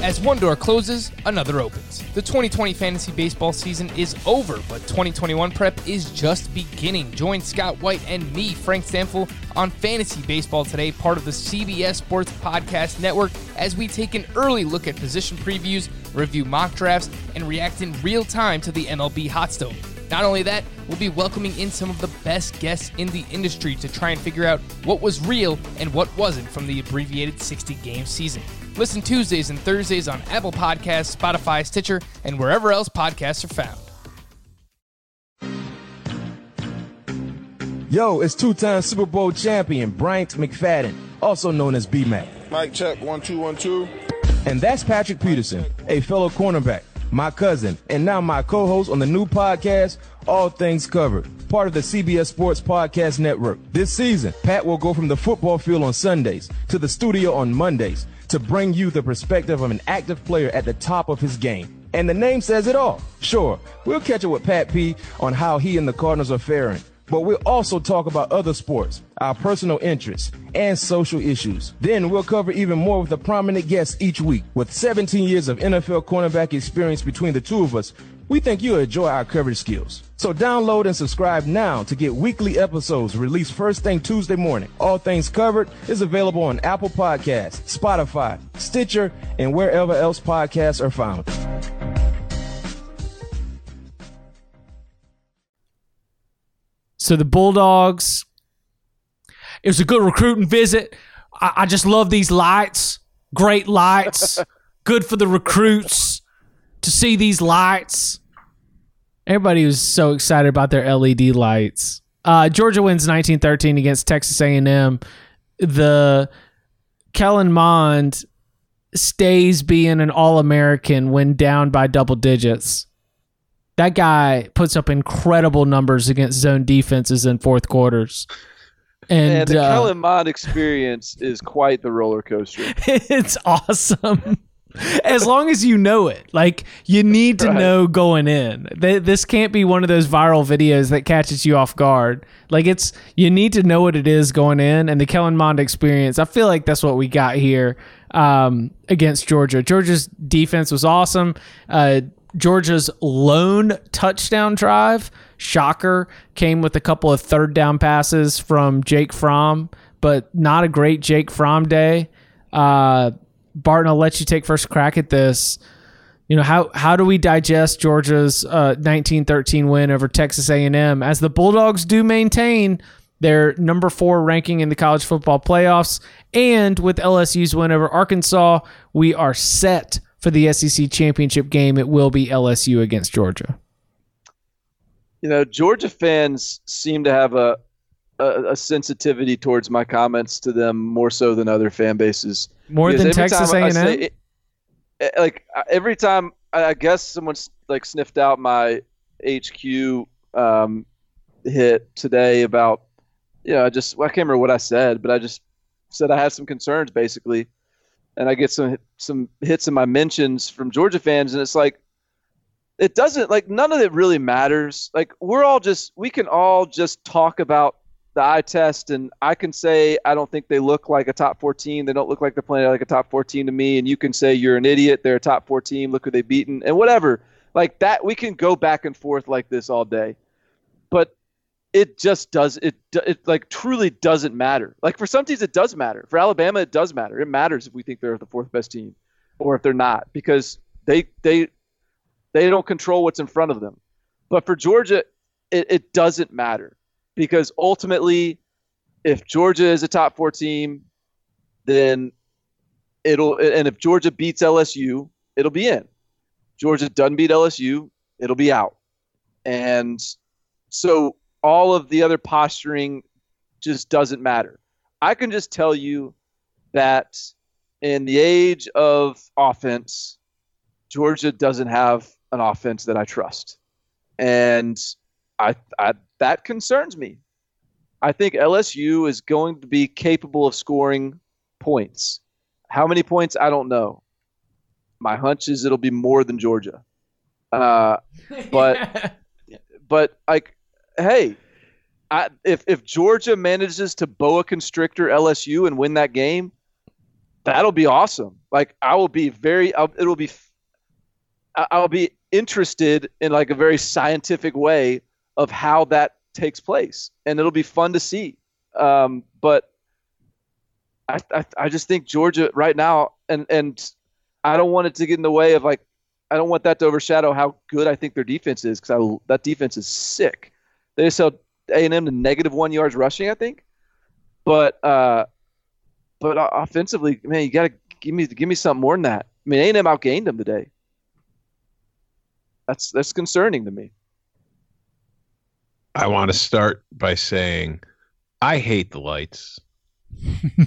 As one door closes, another opens. The 2020 fantasy baseball season is over, but 2021 prep is just beginning. Join Scott White and me, Frank Stample, on Fantasy Baseball Today, part of the CBS Sports Podcast Network, as we take an early look at position previews, review mock drafts, and react in real time to the MLB hot stove. Not only that, we'll be welcoming in some of the best guests in the industry to try and figure out what was real and what wasn't from the abbreviated 60-game season. Listen Tuesdays and Thursdays on Apple Podcasts, Spotify, Stitcher, and wherever else podcasts are found. Yo, it's two-time Super Bowl champion Bryant McFadden, also known as B-Mac. Mic check, 1, 2, 1, 2. And that's Patrick Peterson, a fellow cornerback, my cousin, and now my co-host on the new podcast, All Things Covered, part of the CBS Sports Podcast Network. This season, Pat will go from the football field on Sundays to the studio on Mondays, to bring you the perspective of an active player at the top of his game. And the name says it all. Sure, we'll catch up with Pat P on how he and the Cardinals are faring, but we'll also talk about other sports, our personal interests, and social issues. Then we'll cover even more with a prominent guest each week. With 17 years of NFL cornerback experience between the two of us, we think you'll enjoy our coverage skills. So download and subscribe now to get weekly episodes released first thing Tuesday morning. All Things Covered is available on Apple Podcasts, Spotify, Stitcher, and wherever else podcasts are found. So the Bulldogs, it was a good recruiting visit. I just love these lights. Great lights. Good for the recruits to see these lights. Everybody was so excited about their LED lights. Georgia wins 19-13 against Texas A&M. The Kellen Mond stays being an All-American when down by double digits. That guy puts up incredible numbers against zone defenses in fourth quarters. And the Kellen Mond experience is quite the roller coaster. It's awesome. As long as you know it, like you need to know going in. This can't be one of those viral videos that catches you off guard. Like you need to know what it is going in. And the Kellen Mond experience, I feel like that's what we got here against Georgia. Georgia's defense was awesome. Georgia's lone touchdown drive, shocker, came with a couple of third down passes from Jake Fromm, but not a great Jake Fromm day. Barton, I'll let you take first crack at this. You know, how do we digest Georgia's 19-13 win over Texas A&M as the Bulldogs do maintain their number 4 ranking in the college football playoffs. And with LSU's win over Arkansas, we are set for the SEC championship game. It will be LSU against Georgia. You know, Georgia fans seem to have a sensitivity towards my comments to them more so than other fan bases. More because than Texas A&M? Like, every time, I guess someone's like sniffed out my HQ hit today about, you know, I can't remember what I said, but I just said I had some concerns basically. And I get some hits in my mentions from Georgia fans. And it's like, it doesn't, like, none of it really matters. Like, we can all just talk about the eye test, and I can say I don't think they look like a top 14. They don't look like they're playing like a top 14 to me. And you can say you're an idiot. They're a top 14. Look who they've beaten and whatever. Like that, we can go back and forth like this all day. But it just does. It like truly doesn't matter. Like for some teams, it does matter. For Alabama, it does matter. It matters if we think they're the 4th best team or if they're not, because they don't control what's in front of them. But for Georgia, it doesn't matter, because ultimately, if Georgia is a top 4 team, then and if Georgia beats LSU, it'll be in. Georgia doesn't beat LSU, it'll be out. And so all of the other posturing just doesn't matter. I can just tell you that in the age of offense, Georgia doesn't have an offense that I trust. And I that concerns me. I think LSU is going to be capable of scoring points. How many points? I don't know. My hunch is it'll be more than Georgia. But like, hey, if Georgia manages to boa constrictor LSU and win that game, that'll be awesome. Like I will be I'll be interested in like a very scientific way of how that takes place, and it'll be fun to see. But I just think Georgia right now, and I don't want it to get in the way of like, I don't want that to overshadow how good I think their defense is, because that defense is sick. They just held A&M to -1 yards rushing, I think. But offensively, man, you gotta give me something more than that. I mean, A&M outgained them today. That's concerning to me. I want to start by saying I hate the lights.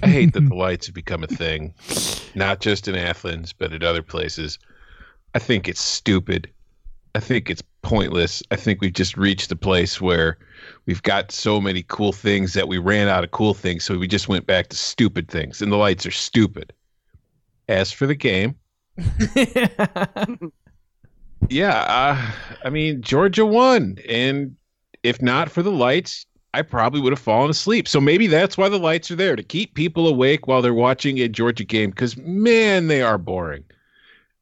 I hate that the lights have become a thing, not just in Athens, but at other places. I think it's stupid. I think it's pointless. I think we've just reached the place where we've got so many cool things that we ran out of cool things, so we just went back to stupid things, and the lights are stupid. As for the game, I mean, Georgia won, and if not for the lights, I probably would have fallen asleep. So maybe that's why the lights are there, to keep people awake while they're watching a Georgia game, because, man, they are boring.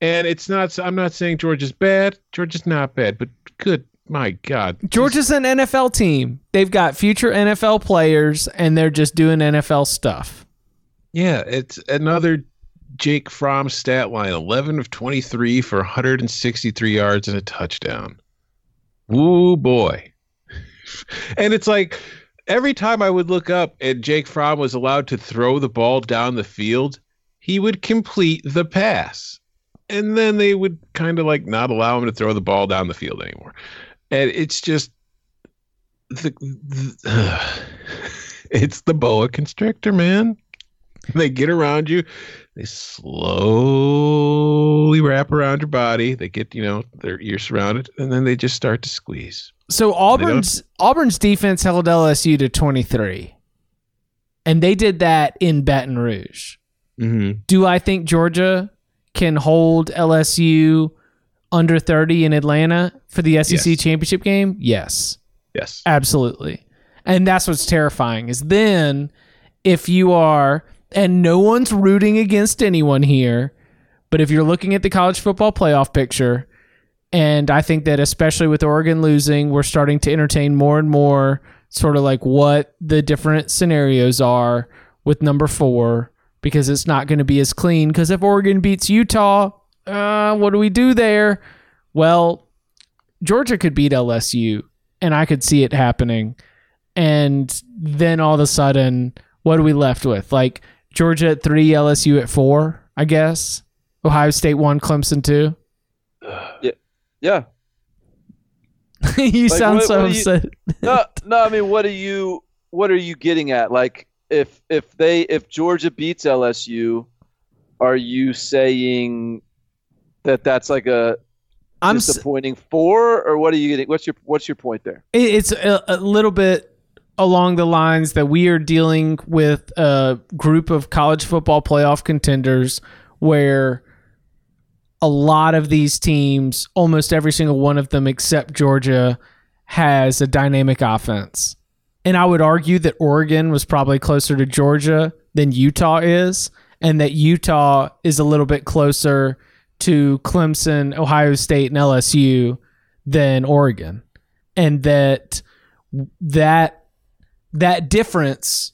And it's not, I'm not saying Georgia's bad. Georgia's not bad, but good, my God. Georgia's an NFL team. They've got future NFL players, and they're just doing NFL stuff. Yeah, it's another Jake Fromm stat line, 11 of 23 for 163 yards and a touchdown. Woo, boy. And it's like every time I would look up and Jake Fromm was allowed to throw the ball down the field, he would complete the pass. And then they would kind of like not allow him to throw the ball down the field anymore. And it's just it's the boa constrictor, man. They get around you. They slowly wrap around your body. They get, you're surrounded, and then they just start to squeeze. So Auburn's defense held LSU to 23, and they did that in Baton Rouge. Mm-hmm. Do I think Georgia can hold LSU under 30 in Atlanta for the SEC championship game? Yes. Yes. Absolutely. And that's what's terrifying is then if you are – and no one's rooting against anyone here, but if you're looking at the college football playoff picture – and I think that especially with Oregon losing, we're starting to entertain more and more sort of like what the different scenarios are with number 4, because it's not going to be as clean. Because if Oregon beats Utah, what do we do there? Well, Georgia could beat LSU, and I could see it happening. And then all of a sudden, what are we left with? Like Georgia at 3, LSU at 4, I guess. Ohio State 1, Clemson 2. Yeah. You like, sound so upset. No, I mean, what are you getting at? Like if Georgia beats LSU, are you saying that that's like a disappointing 4, or what are you getting? What's your point there? It's a little bit along the lines that we are dealing with a group of college football playoff contenders where a lot of these teams, almost every single one of them except Georgia, has a dynamic offense. And I would argue that Oregon was probably closer to Georgia than Utah is, and that Utah is a little bit closer to Clemson, Ohio State, and LSU than Oregon. And that difference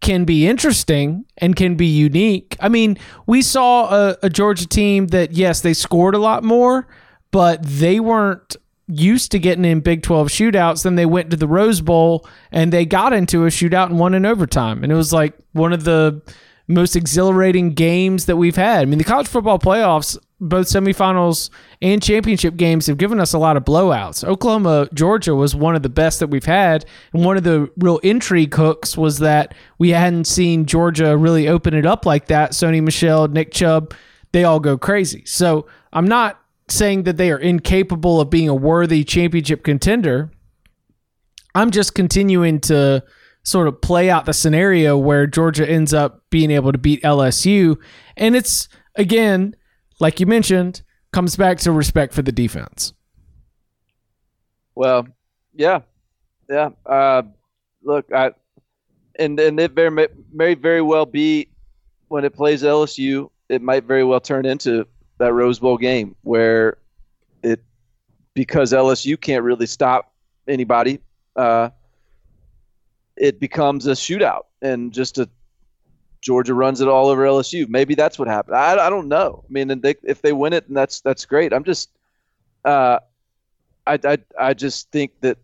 can be interesting and can be unique. I mean, we saw a Georgia team that, yes, they scored a lot more, but they weren't used to getting in Big 12 shootouts. Then they went to the Rose Bowl and they got into a shootout and won in overtime. And it was like one of the most exhilarating games that we've had. I mean, the college football playoffs, both semifinals and championship games, have given us a lot of blowouts. Oklahoma, Georgia was one of the best that we've had. And one of the real intrigue hooks was that we hadn't seen Georgia really open it up like that. Sony Michel, Nick Chubb, they all go crazy. So I'm not saying that they are incapable of being a worthy championship contender. I'm just continuing to sort of play out the scenario where Georgia ends up being able to beat LSU. And it's, again, like you mentioned, comes back to respect for the defense. Well, yeah. Look, and it may very well be, when it plays LSU, it might very well turn into that Rose Bowl game where because LSU can't really stop anybody, it becomes a shootout and just Georgia runs it all over LSU. Maybe that's what happened. I don't know. I mean, if they win it, then that's great. I'm just, I just think that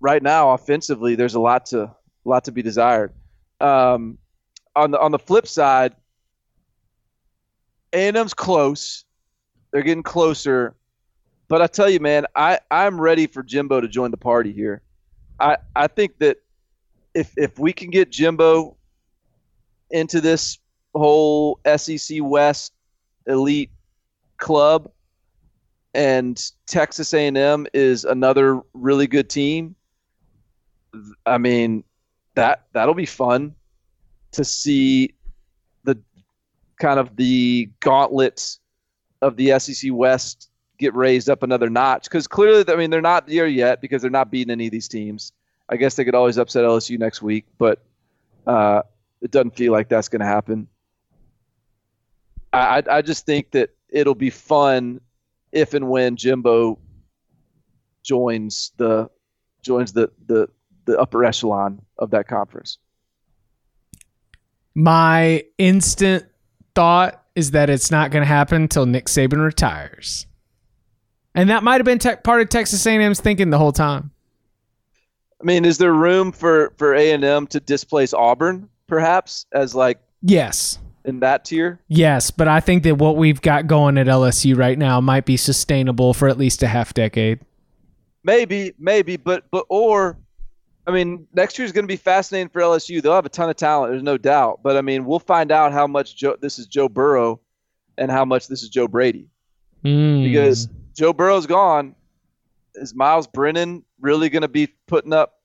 right now offensively there's a lot to be desired. On the flip side, A&M's close. They're getting closer, but I tell you, man, I'm ready for Jimbo to join the party here. I think that if we can get Jimbo into this whole SEC West elite club, and Texas A&M is another really good team, I mean, that'll be fun to see the kind of the gauntlet of the SEC West get raised up another notch. Because clearly, I mean, they're not there yet because they're not beating any of these teams. I guess they could always upset LSU next week, but it doesn't feel like that's going to happen. I just think that it'll be fun if and when Jimbo joins the upper echelon of that conference. My instant thought is that it's not going to happen until Nick Saban retires. And that might have been part of Texas A&M's thinking the whole time. I mean, is there room for A&M to displace Auburn, perhaps, as like yes in that tier? Yes, but I think that what we've got going at LSU right now might be sustainable for at least a half decade. Maybe, but I mean, next year is going to be fascinating for LSU. They'll have a ton of talent, there's no doubt. But I mean, we'll find out how much this is Joe Burrow and how much this is Joe Brady, because Joe Burrow's gone. Is Miles Brennan really going to be putting up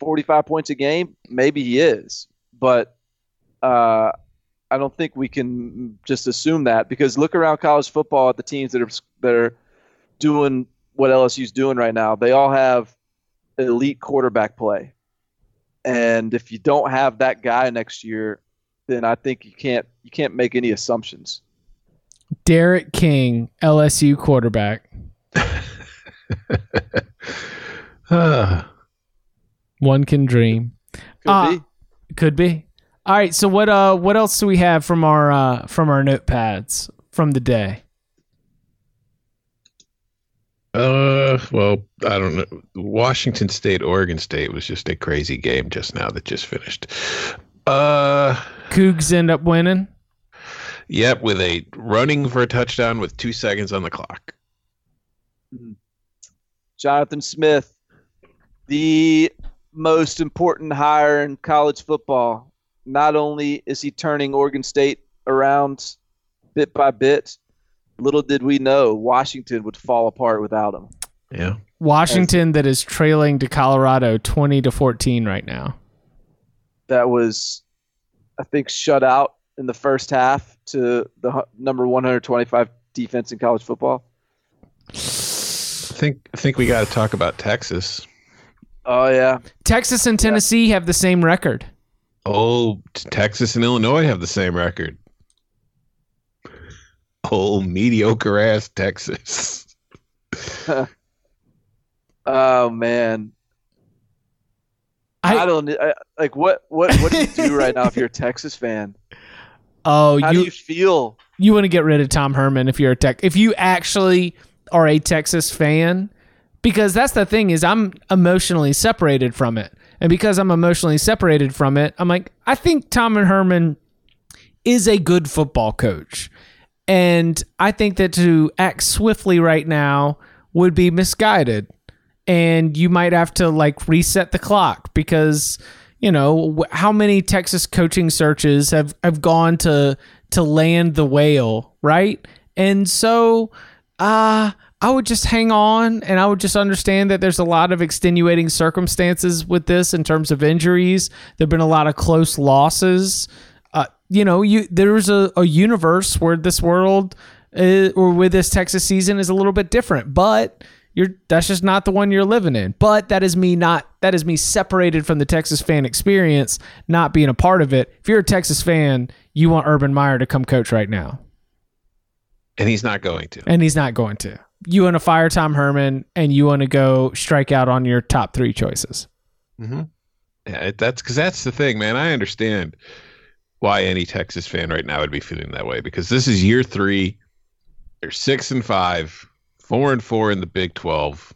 45 points a game? Maybe he is, but I don't think we can just assume that, because look around college football at the teams that are doing what LSU's doing right now. They all have elite quarterback play, and if you don't have that guy next year, then I think you can't make any assumptions. Derek King, LSU quarterback. One can dream. Could be. All right. So what else do we have from our notepads from the day? Well, I don't know. Washington State, Oregon State was just a crazy game just now that just finished. Cougs end up winning. Yep, with a running for a touchdown with 2 seconds on the clock. Jonathan Smith, the most important hire in college football. Not only is he turning Oregon State around bit by bit, little did we know Washington would fall apart without him. Yeah, Washington that is trailing to Colorado 20-14 right now. That was, I think, shut out in the first half to the number 125 defense in college football. I think we got to talk about Texas. Oh, yeah. Texas and Tennessee have the same record. Oh, Texas and Illinois have the same record. Oh, mediocre-ass Texas. Oh, man. I don't like what do you do right now if you're a Texas fan? Oh, how do you feel? You want to get rid of Tom Herman if you're a if you actually are a Texas fan, because that's the thing is I'm emotionally separated from it, and because I'm emotionally separated from it, I'm like I think Tom Herman is a good football coach, and I think that to act swiftly right now would be misguided. And you might have to like reset the clock because, you know, how many Texas coaching searches have gone to land the whale, right? And so I would just hang on, and I would just understand that there's a lot of extenuating circumstances with this in terms of injuries. There have been a lot of close losses. You know, there's a universe where this world or with this Texas season is a little bit different, but that's just not the one you're living in. But that is me separated from the Texas fan experience, not being a part of it. If you're a Texas fan, you want Urban Meyer to come coach right now. And he's not going to. You want to fire Tom Herman, and you want to go strike out on your top three choices. Mm-hmm. Yeah, that's because that's the thing, man. I understand why any Texas fan right now would be feeling that way, because this is year three. They're 6-5. 4-4 in the Big 12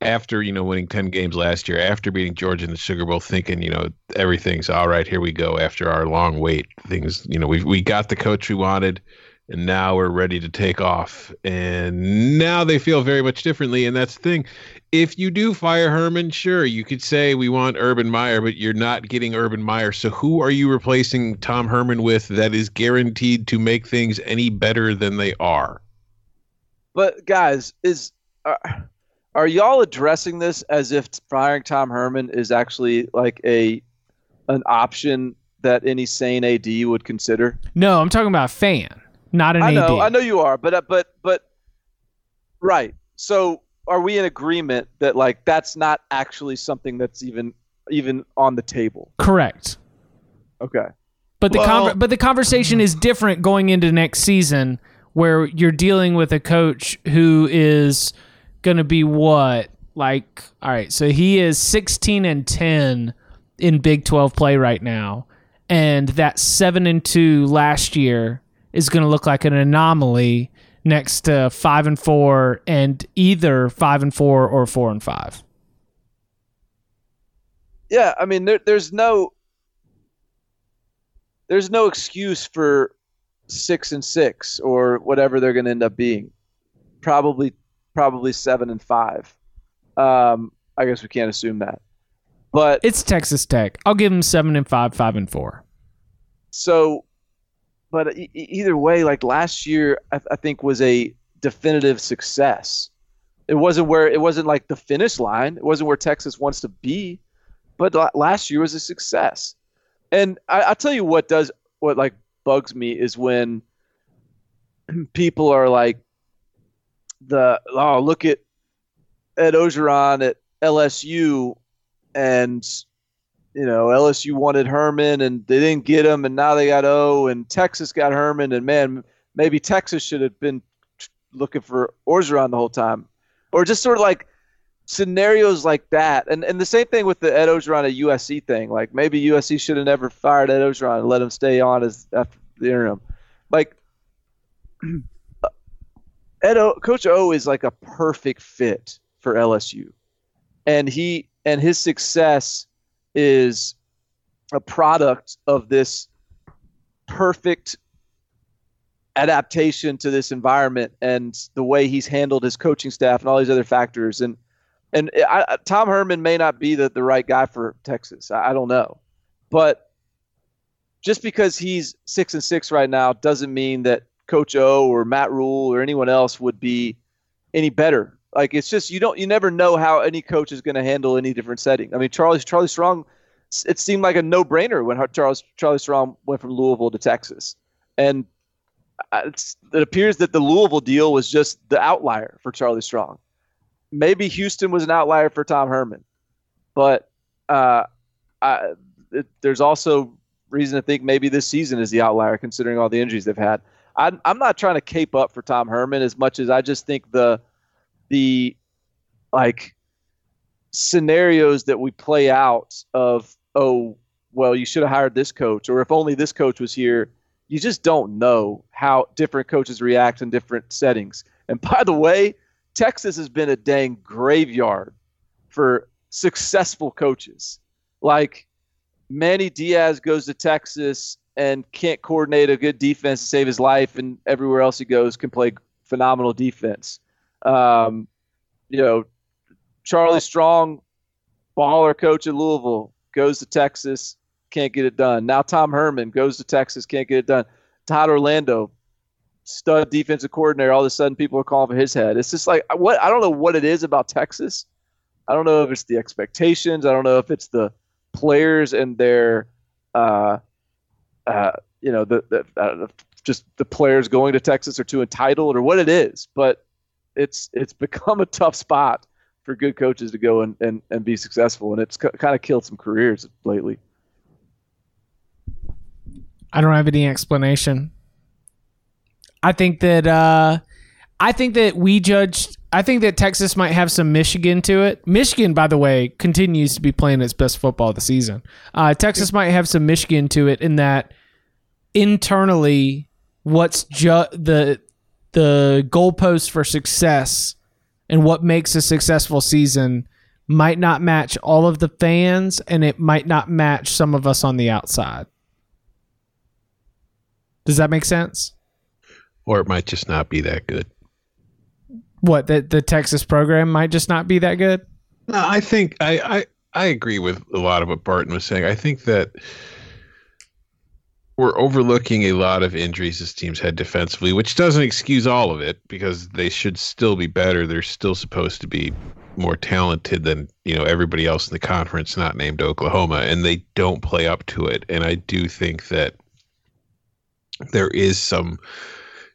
after, you know, winning 10 games last year, after beating Georgia in the Sugar Bowl, thinking, you know, everything's all right, here we go after our long wait. Things, you know, we got the coach we wanted, and now we're ready to take off. And now they feel very much differently, and that's the thing. If you do fire Herman, sure, you could say we want Urban Meyer, but you're not getting Urban Meyer. So who are you replacing Tom Herman with that is guaranteed to make things any better than they are? But guys, are y'all addressing this as if firing Tom Herman is actually like an option that any sane AD would consider? No, I'm talking about a fan, not an AD. I know you are, but right. So are we in agreement that like that's not actually something that's even on the table? Correct. Okay. But the conversation is different going into next season, where you're dealing with a coach who is going to be what? Like, all right, so he is 16-10 in Big 12 play right now, and that 7-2 last year is going to look like an anomaly next to 5-4 and either 5-4 or 4-5. Yeah, I mean, there's no excuse for 6-6 or whatever they're going to end up being, probably 7-5. I guess we can't assume that, but it's Texas Tech. I'll give them 7-5, 5-4. So, but either way, like last year, I think was a definitive success. It wasn't like the finish line. It wasn't where Texas wants to be, but last year was a success. And I'll tell you what bugs me is when people are like look at Ed Ogeron at LSU, and you know LSU wanted Herman and they didn't get him, and now they got and Texas got Herman, and man, maybe Texas should have been looking for Ogeron the whole time, or just sort of like scenarios like that. And the same thing with the Ed Ogeron at USC thing. Like maybe USC should have never fired Ed Ogeron and let him stay on as after the interim. Like Coach O is like a perfect fit for LSU, and he and his success is a product of this perfect adaptation to this environment and the way he's handled his coaching staff and all these other factors. And Tom Herman may not be the right guy for Texas. I don't know. But just because he's 6-6 right now doesn't mean that Coach O or Matt Rule or anyone else would be any better. Like, it's just you never know how any coach is going to handle any different setting. I mean, Charlie Strong, it seemed like a no-brainer when Charlie Strong went from Louisville to Texas. And it appears that the Louisville deal was just the outlier for Charlie Strong. Maybe Houston was an outlier for Tom Herman, but there's also reason to think maybe this season is the outlier considering all the injuries they've had. I'm not trying to cape up for Tom Herman as much as I just think the like scenarios that we play out of, oh, well, you should have hired this coach, or if only this coach was here. You just don't know how different coaches react in different settings. And by the way, Texas has been a dang graveyard for successful coaches. Like, Manny Diaz goes to Texas and can't coordinate a good defense to save his life, and everywhere else he goes can play phenomenal defense. Charlie Strong, baller coach at Louisville, goes to Texas, can't get it done. Now Tom Herman goes to Texas, can't get it done. Todd Orlando, stud defensive coordinator, all of a sudden people are calling for his head. It's just like, what? I don't know what it is about Texas. I don't know if it's the expectations. I don't know if it's the players and their, just the players going to Texas are too entitled or what it is. But it's become a tough spot for good coaches to go and be successful, and it's kind of killed some careers lately. I don't have any explanation. I think that Texas might have some Michigan to it. Michigan, by the way, continues to be playing its best football of the season. Texas might have some Michigan to it in that internally, what's the goalpost for success and what makes a successful season might not match all of the fans, and it might not match some of us on the outside. Does that make sense? Or it might just not be that good. What, the Texas program might just not be that good? No, I think I agree with a lot of what Barton was saying. I think that we're overlooking a lot of injuries this team's had defensively, which doesn't excuse all of it because they should still be better. They're still supposed to be more talented than, everybody else in the conference not named Oklahoma, and they don't play up to it. And I do think that there is some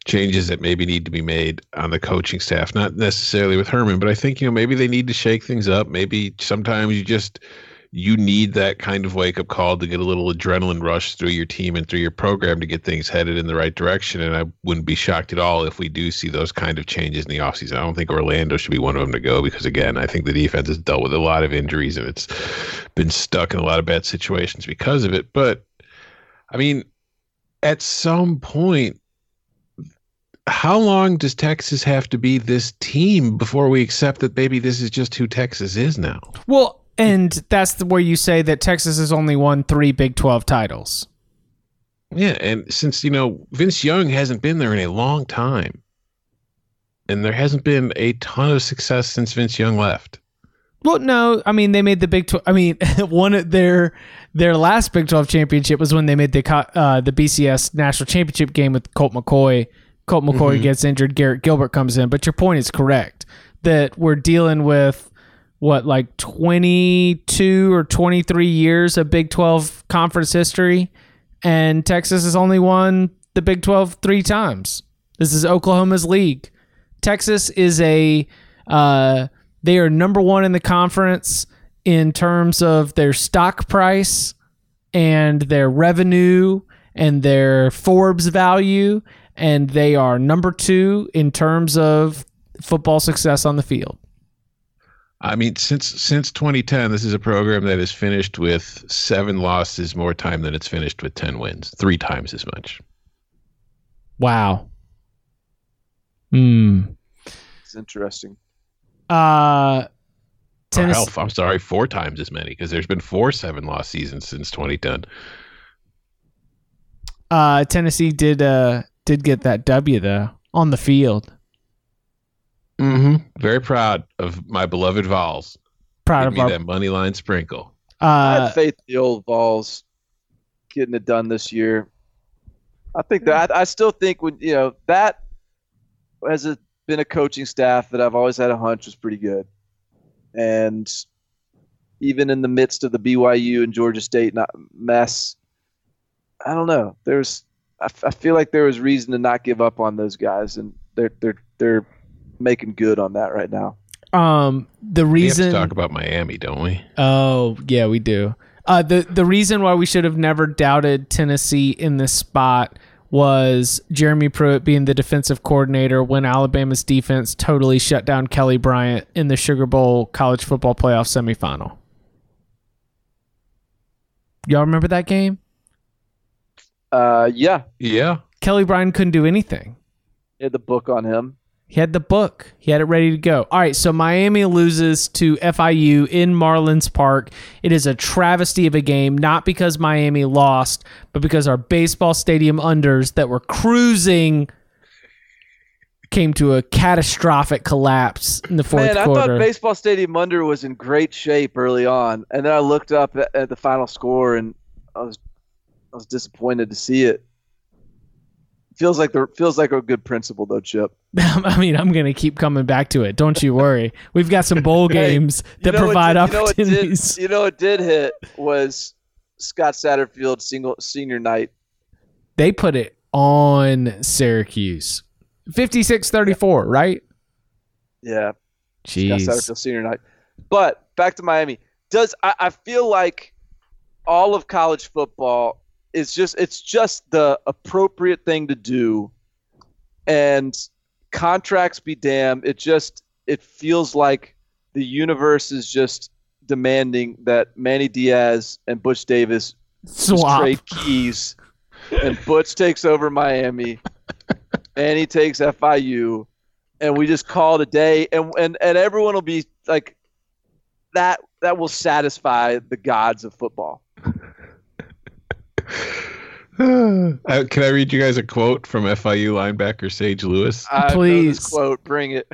changes that maybe need to be made on the coaching staff, not necessarily with Herman, but I think, maybe they need to shake things up. Maybe sometimes you need that kind of wake up call to get a little adrenaline rush through your team and through your program to get things headed in the right direction. And I wouldn't be shocked at all if we do see those kind of changes in the offseason. I don't think Orlando should be one of them to go because, again, I think the defense has dealt with a lot of injuries and it's been stuck in a lot of bad situations because of it. But I mean, at some point, how long does Texas have to be this team before we accept that maybe this is just who Texas is now? Well, and that's where you say that Texas has only won 3 Big 12 titles. Yeah, and since, Vince Young hasn't been there in a long time, and there hasn't been a ton of success since Vince Young left. Well, no, I mean, they made the Big 12. I mean, one of their last Big 12 championship was when they made the BCS national championship game with Colt McCoy. Colt McCoy gets injured. Garrett Gilbert comes in. But your point is correct that we're dealing with, 22 or 23 years of Big 12 conference history, and Texas has only won the Big 12 3 times. This is Oklahoma's league. Texas is they are number one in the conference in terms of their stock price and their revenue and their Forbes value, and they are number 2 in terms of football success on the field. I mean, since 2010, this is a program that is finished with 7 losses more time than it's finished with 10 wins, 3 times as much. Wow. It's interesting. Tennessee. Or I'm sorry, 4 times as many, because there's been 4 7-loss seasons since 2010. Tennessee did get that W though on the field. Very proud of my beloved Vols. Proud of that money line sprinkle. I had faith in the old Vols getting it done this year. I think that I still think when that has been a coaching staff that I've always had a hunch was pretty good. And even in the midst of the BYU and Georgia State mess, I don't know. I feel like there was reason to not give up on those guys, and they're making good on that right now. We have to talk about Miami, don't we? Oh yeah, we do. The reason why we should have never doubted Tennessee in this spot was Jeremy Pruitt being the defensive coordinator when Alabama's defense totally shut down Kelly Bryant in the Sugar Bowl college football playoff semifinal. Y'all remember that game? Yeah. Kelly Bryant couldn't do anything. He had the book on him. He had the book. He had it ready to go. All right, so Miami loses to FIU in Marlins Park. It is a travesty of a game, not because Miami lost, but because our baseball stadium unders that were cruising came to a catastrophic collapse in the fourth quarter. I thought baseball stadium under was in great shape early on, and then I looked up at the final score, and I was disappointed to see it. Feels like a good principle though, Chip. I mean, I'm gonna keep coming back to it. Don't you worry. We've got some bowl games that provide opportunities. It did hit was Scott Satterfield's senior night. They put it on Syracuse, 56-34, right? Yeah. Jeez. Scott Satterfield senior night. But back to Miami. I feel like all of college football? It's just the appropriate thing to do, and contracts be damned. It feels like the universe is just demanding that Manny Diaz and Butch Davis swap, trade keys, and Butch takes over Miami, Manny takes FIU, and we just call it a day, and everyone will be like, that will satisfy the gods of football. Can I read you guys a quote from FIU linebacker Sage Lewis? Please, quote, bring it.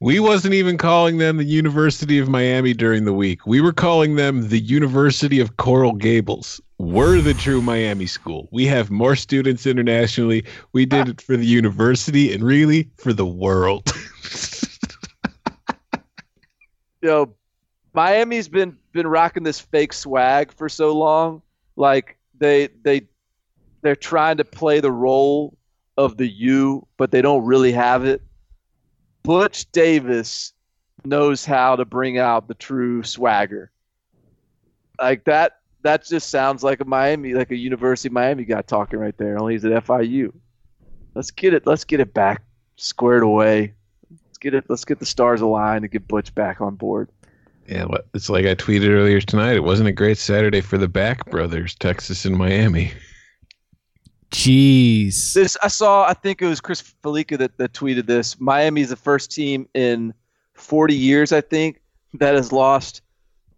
We wasn't even calling them the University of Miami during the week. We were calling them the University of Coral Gables. We're the true Miami school. We have more students internationally. We did it for the university and really for the world. Miami's been rocking this fake swag for so long. Like they're trying to play the role of the U, but they don't really have it. Butch Davis knows how to bring out the true swagger. Like that just sounds like a University of Miami guy talking right there. Only he's at FIU. Let's get it back squared away. Let's get the stars aligned and get Butch back on board. Yeah, it's like I tweeted earlier tonight. It wasn't a great Saturday for the Back brothers, Texas and Miami. Jeez. I think it was Chris Felica that tweeted this. Miami is the first team in 40 years, I think, that has lost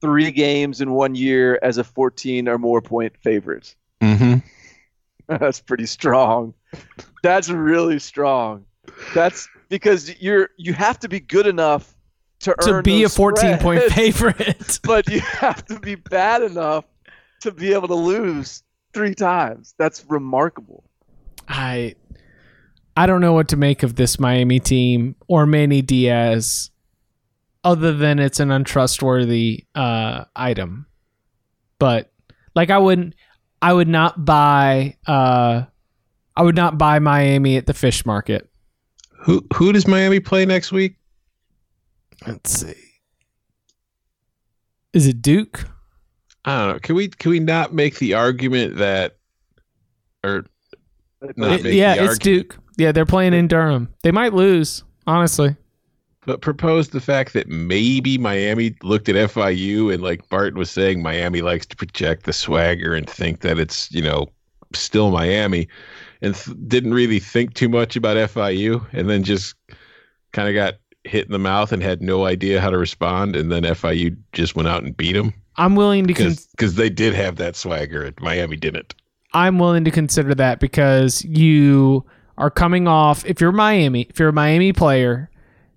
3 games in one year as a 14 or more point favorite. Mm-hmm. That's pretty strong. That's really strong. That's because you have to be good enough to be a 14-point favorite. But you have to be bad enough to be able to lose 3 times. That's remarkable. I don't know what to make of this Miami team or Manny Diaz other than it's an untrustworthy item. But like I would not buy Miami at the fish market. Who does Miami play next week? Let's see. Is it Duke? I don't know. Can we not make the argument that, or not make the argument? It's Duke. Yeah, they're playing in Durham. They might lose, honestly. But propose the fact that maybe Miami looked at FIU and, like Barton was saying, Miami likes to project the swagger and think that it's still Miami. and didn't really think too much about FIU, and then just kind of got hit in the mouth and had no idea how to respond, and then FIU just went out and beat them. I'm willing to because they did have that swagger. Miami didn't. I'm willing to consider that because you are coming off. If you're a Miami player,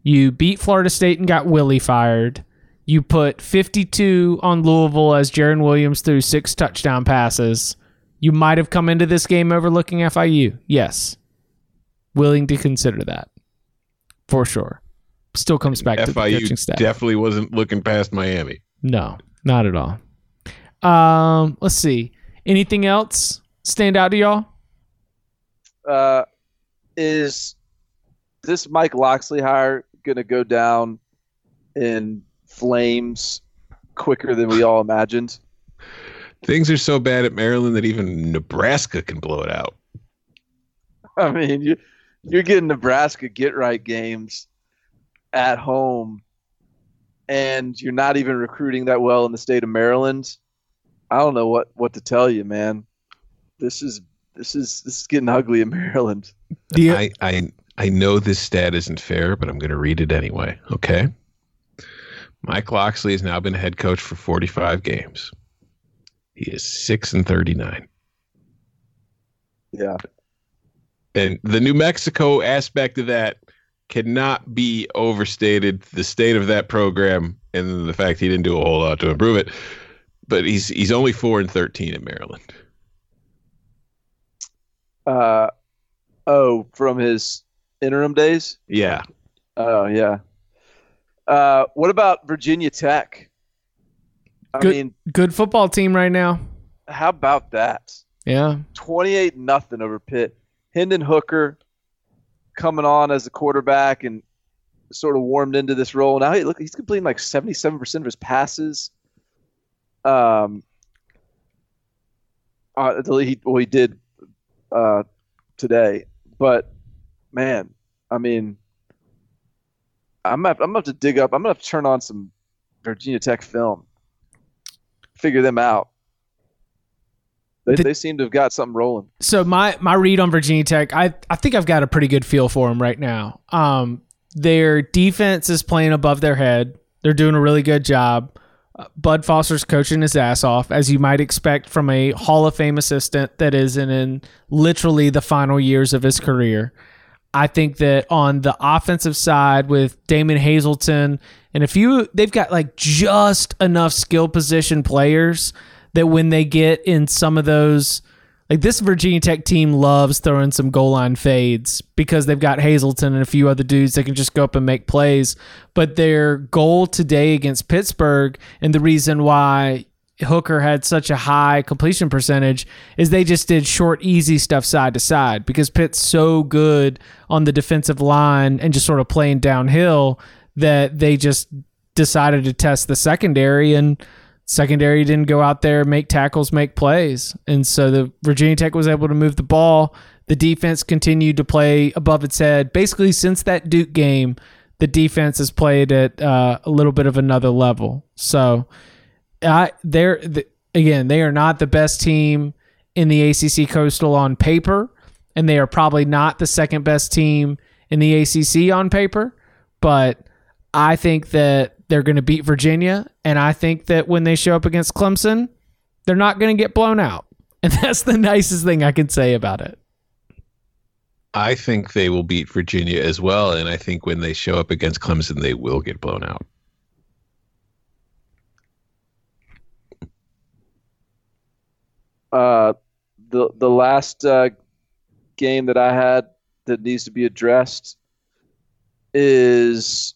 you beat Florida State and got Willie fired. You put 52 on Louisville as Jaron Williams threw 6 touchdown passes. You might have come into this game overlooking FIU. Yes. Willing to consider that. For sure. Still comes back to FIU, the coaching staff. Definitely wasn't looking past Miami. No, not at all. Let's see. Anything else stand out to y'all? Is this Mike Loxley hire going to go down in flames quicker than we all imagined? Things are so bad at Maryland that even Nebraska can blow it out. I mean, you're getting Nebraska get-right games at home, and you're not even recruiting that well in the state of Maryland. I don't know what to tell you, man. This is getting ugly in Maryland. I know this stat isn't fair, but I'm going to read it anyway, okay? Mike Loxley has now been head coach for 45 games. He is 6-39. Yeah. And the New Mexico aspect of that cannot be overstated. The state of that program and the fact he didn't do a whole lot to improve it. But he's only 4-13 in Maryland. From his interim days? Yeah. Oh, yeah. What about Virginia Tech? Good football team right now. How about that? Yeah. 28-0 over Pitt. Hendon Hooker coming on as a quarterback and sort of warmed into this role. Now, he's completing like 77% of his passes. He did today. But, man, I mean – I'm going to have to turn on some Virginia Tech film. Figure them out. They seem to have got something rolling. So my read on Virginia Tech, I think I've got a pretty good feel for them right now. Their defense is playing above their head. They're doing a really good job. Bud Foster's coaching his ass off, as you might expect from a Hall of Fame assistant that is in literally the final years of his career. I think that on the offensive side with Damon Hazleton and they've got like just enough skill position players that when they get in some of those, like this Virginia Tech team loves throwing some goal line fades because they've got Hazleton and a few other dudes that can just go up and make plays. But their goal today against Pittsburgh, and the reason why Hooker had such a high completion percentage, is they just did short, easy stuff side to side because Pitt's so good on the defensive line and just sort of playing downhill that they just decided to test the secondary, and secondary didn't go out there, make tackles, make plays. And so the Virginia Tech was able to move the ball. The defense continued to play above its head. Basically, since that Duke game, the defense has played at a little bit of another level. So they are not the best team in the ACC Coastal on paper, and they are probably not the second best team in the ACC on paper, but I think that they're going to beat Virginia, and I think that when they show up against Clemson, they're not going to get blown out, and that's the nicest thing I can say about it. I think they will beat Virginia as well, and I think when they show up against Clemson, they will get blown out. The last game that I had that needs to be addressed is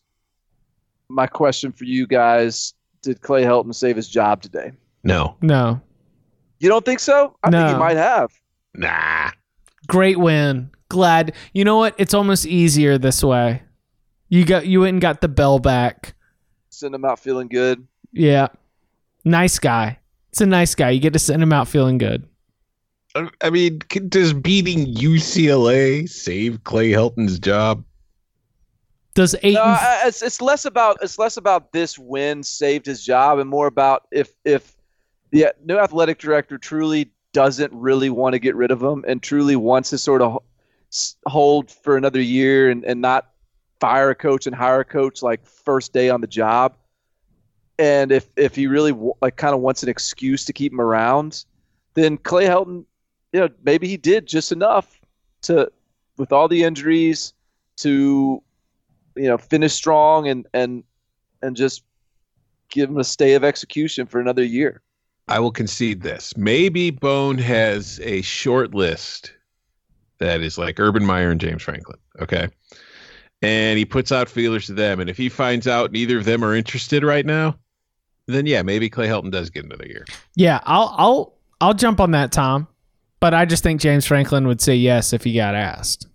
my question for you guys. Did Clay Helton save his job today? No. You don't think so? I think he might have. Nah. Great win. Glad. You know what? It's almost easier this way. You went and got the bell back. Send him out feeling good. Yeah. Nice guy. It's a nice guy. You get to send him out feeling good. I mean, does beating UCLA save Clay Helton's job? Does Aiton? No, it's less about this win saved his job, and more about if the new athletic director truly doesn't really want to get rid of him and truly wants to sort of hold for another year and not fire a coach and hire a coach like first day on the job. And if he really like kind of wants an excuse to keep him around, then Clay Helton, you know, maybe he did just enough to, with all the injuries, to, you know, finish strong and just give him a stay of execution for another year. I will concede this. Maybe Bone has a short list that is like Urban Meyer and James Franklin. Okay. And he puts out feelers to them. And if he finds out neither of them are interested right now, then yeah, maybe Clay Helton does get another year. Yeah. I'll jump on that, Tom, but I just think James Franklin would say yes if he got asked.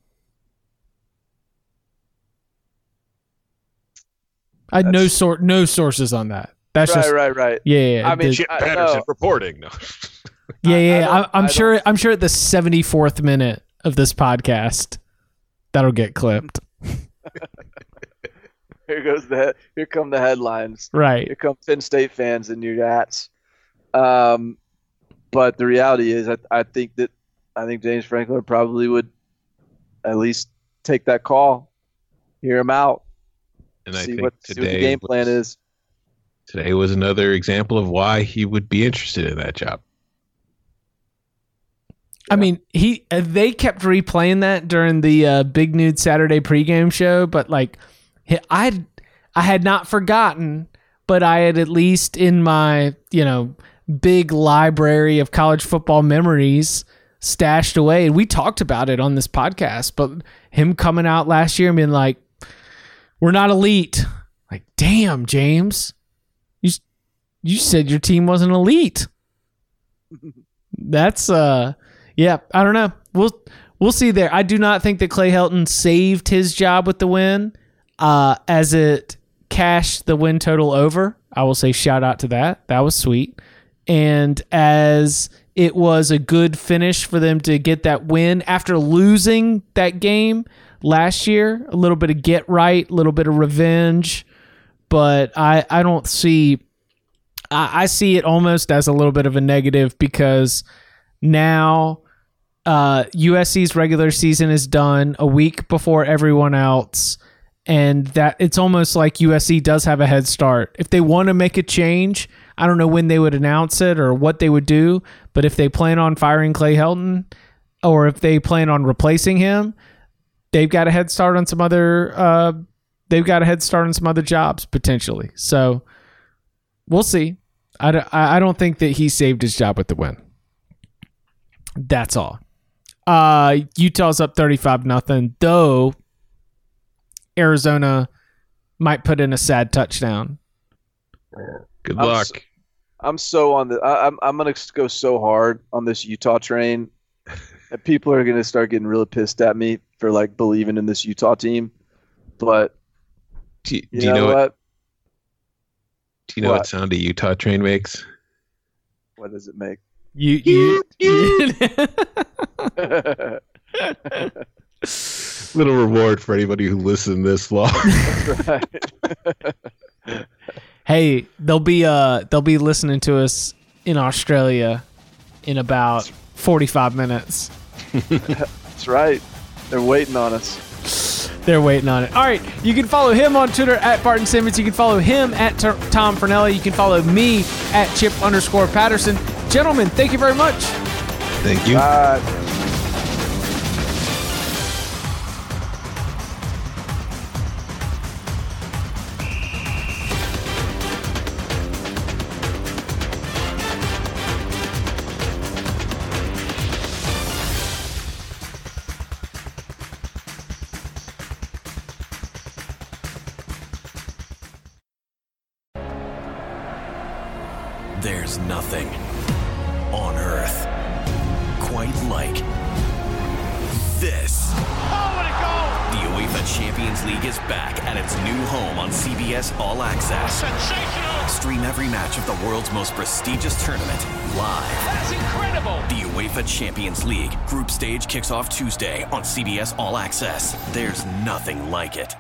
I had no sources on that. That's right, just right. Yeah. I mean, Chip Patterson reporting. No. Yeah. I'm sure at the 74th minute of this podcast, that'll get clipped. Here goes the. Here come the headlines. Right. Here come Penn State fans and your hats. But the reality is, I think James Franklin probably would at least take that call, hear him out, and see what the game plan is. Today was another example of why he would be interested in that job. I mean, they kept replaying that during the Big Nude Saturday pregame show, but like, I had not forgotten, but I had at least in my, you know, big library of college football memories stashed away. And we talked about it on this podcast, but him coming out last year and being like, we're not elite. Like, damn, James, you said your team wasn't elite. That's yeah, I don't know. We'll see there. I do not think that Clay Helton saved his job with the win, as it cashed the win total over. I will say shout out to that. That was sweet. And as it was a good finish for them to get that win after losing that game last year, a little bit of get right, a little bit of revenge. But I don't see – I see it almost as a little bit of a negative because now – USC's regular season is done a week before everyone else, and that it's almost like USC does have a head start. If they want to make a change, I don't know when they would announce it or what they would do, but if they plan on firing Clay Helton or if they plan on replacing him, they've got a head start on some other jobs potentially. So we'll see. I don't think that he saved his job with the win. That's all. Utah's up 35-0, though Arizona might put in a sad touchdown. Good luck. I'm gonna go so hard on this Utah train that people are gonna start getting really pissed at me for like believing in this Utah team. But do you know what sound a Utah train makes? What does it make? You. Little reward for anybody who listened this long. Hey, they'll be listening to us in Australia in about 45 minutes. That's right. They're waiting on us. They're waiting on it. All right. You can follow him on Twitter at Barton Simmons. You can follow him at Tom Fornelli. You can follow me at Chip_Patterson. Gentlemen, thank you very much. Thank you. There's nothing on earth quite like this. Oh, what a goal! The UEFA Champions League is back at its new home on CBS All Access. Sensational! Stream every match of the world's most prestigious tournament live. That's incredible! The UEFA Champions League group stage kicks off Tuesday on CBS All Access. There's nothing like it.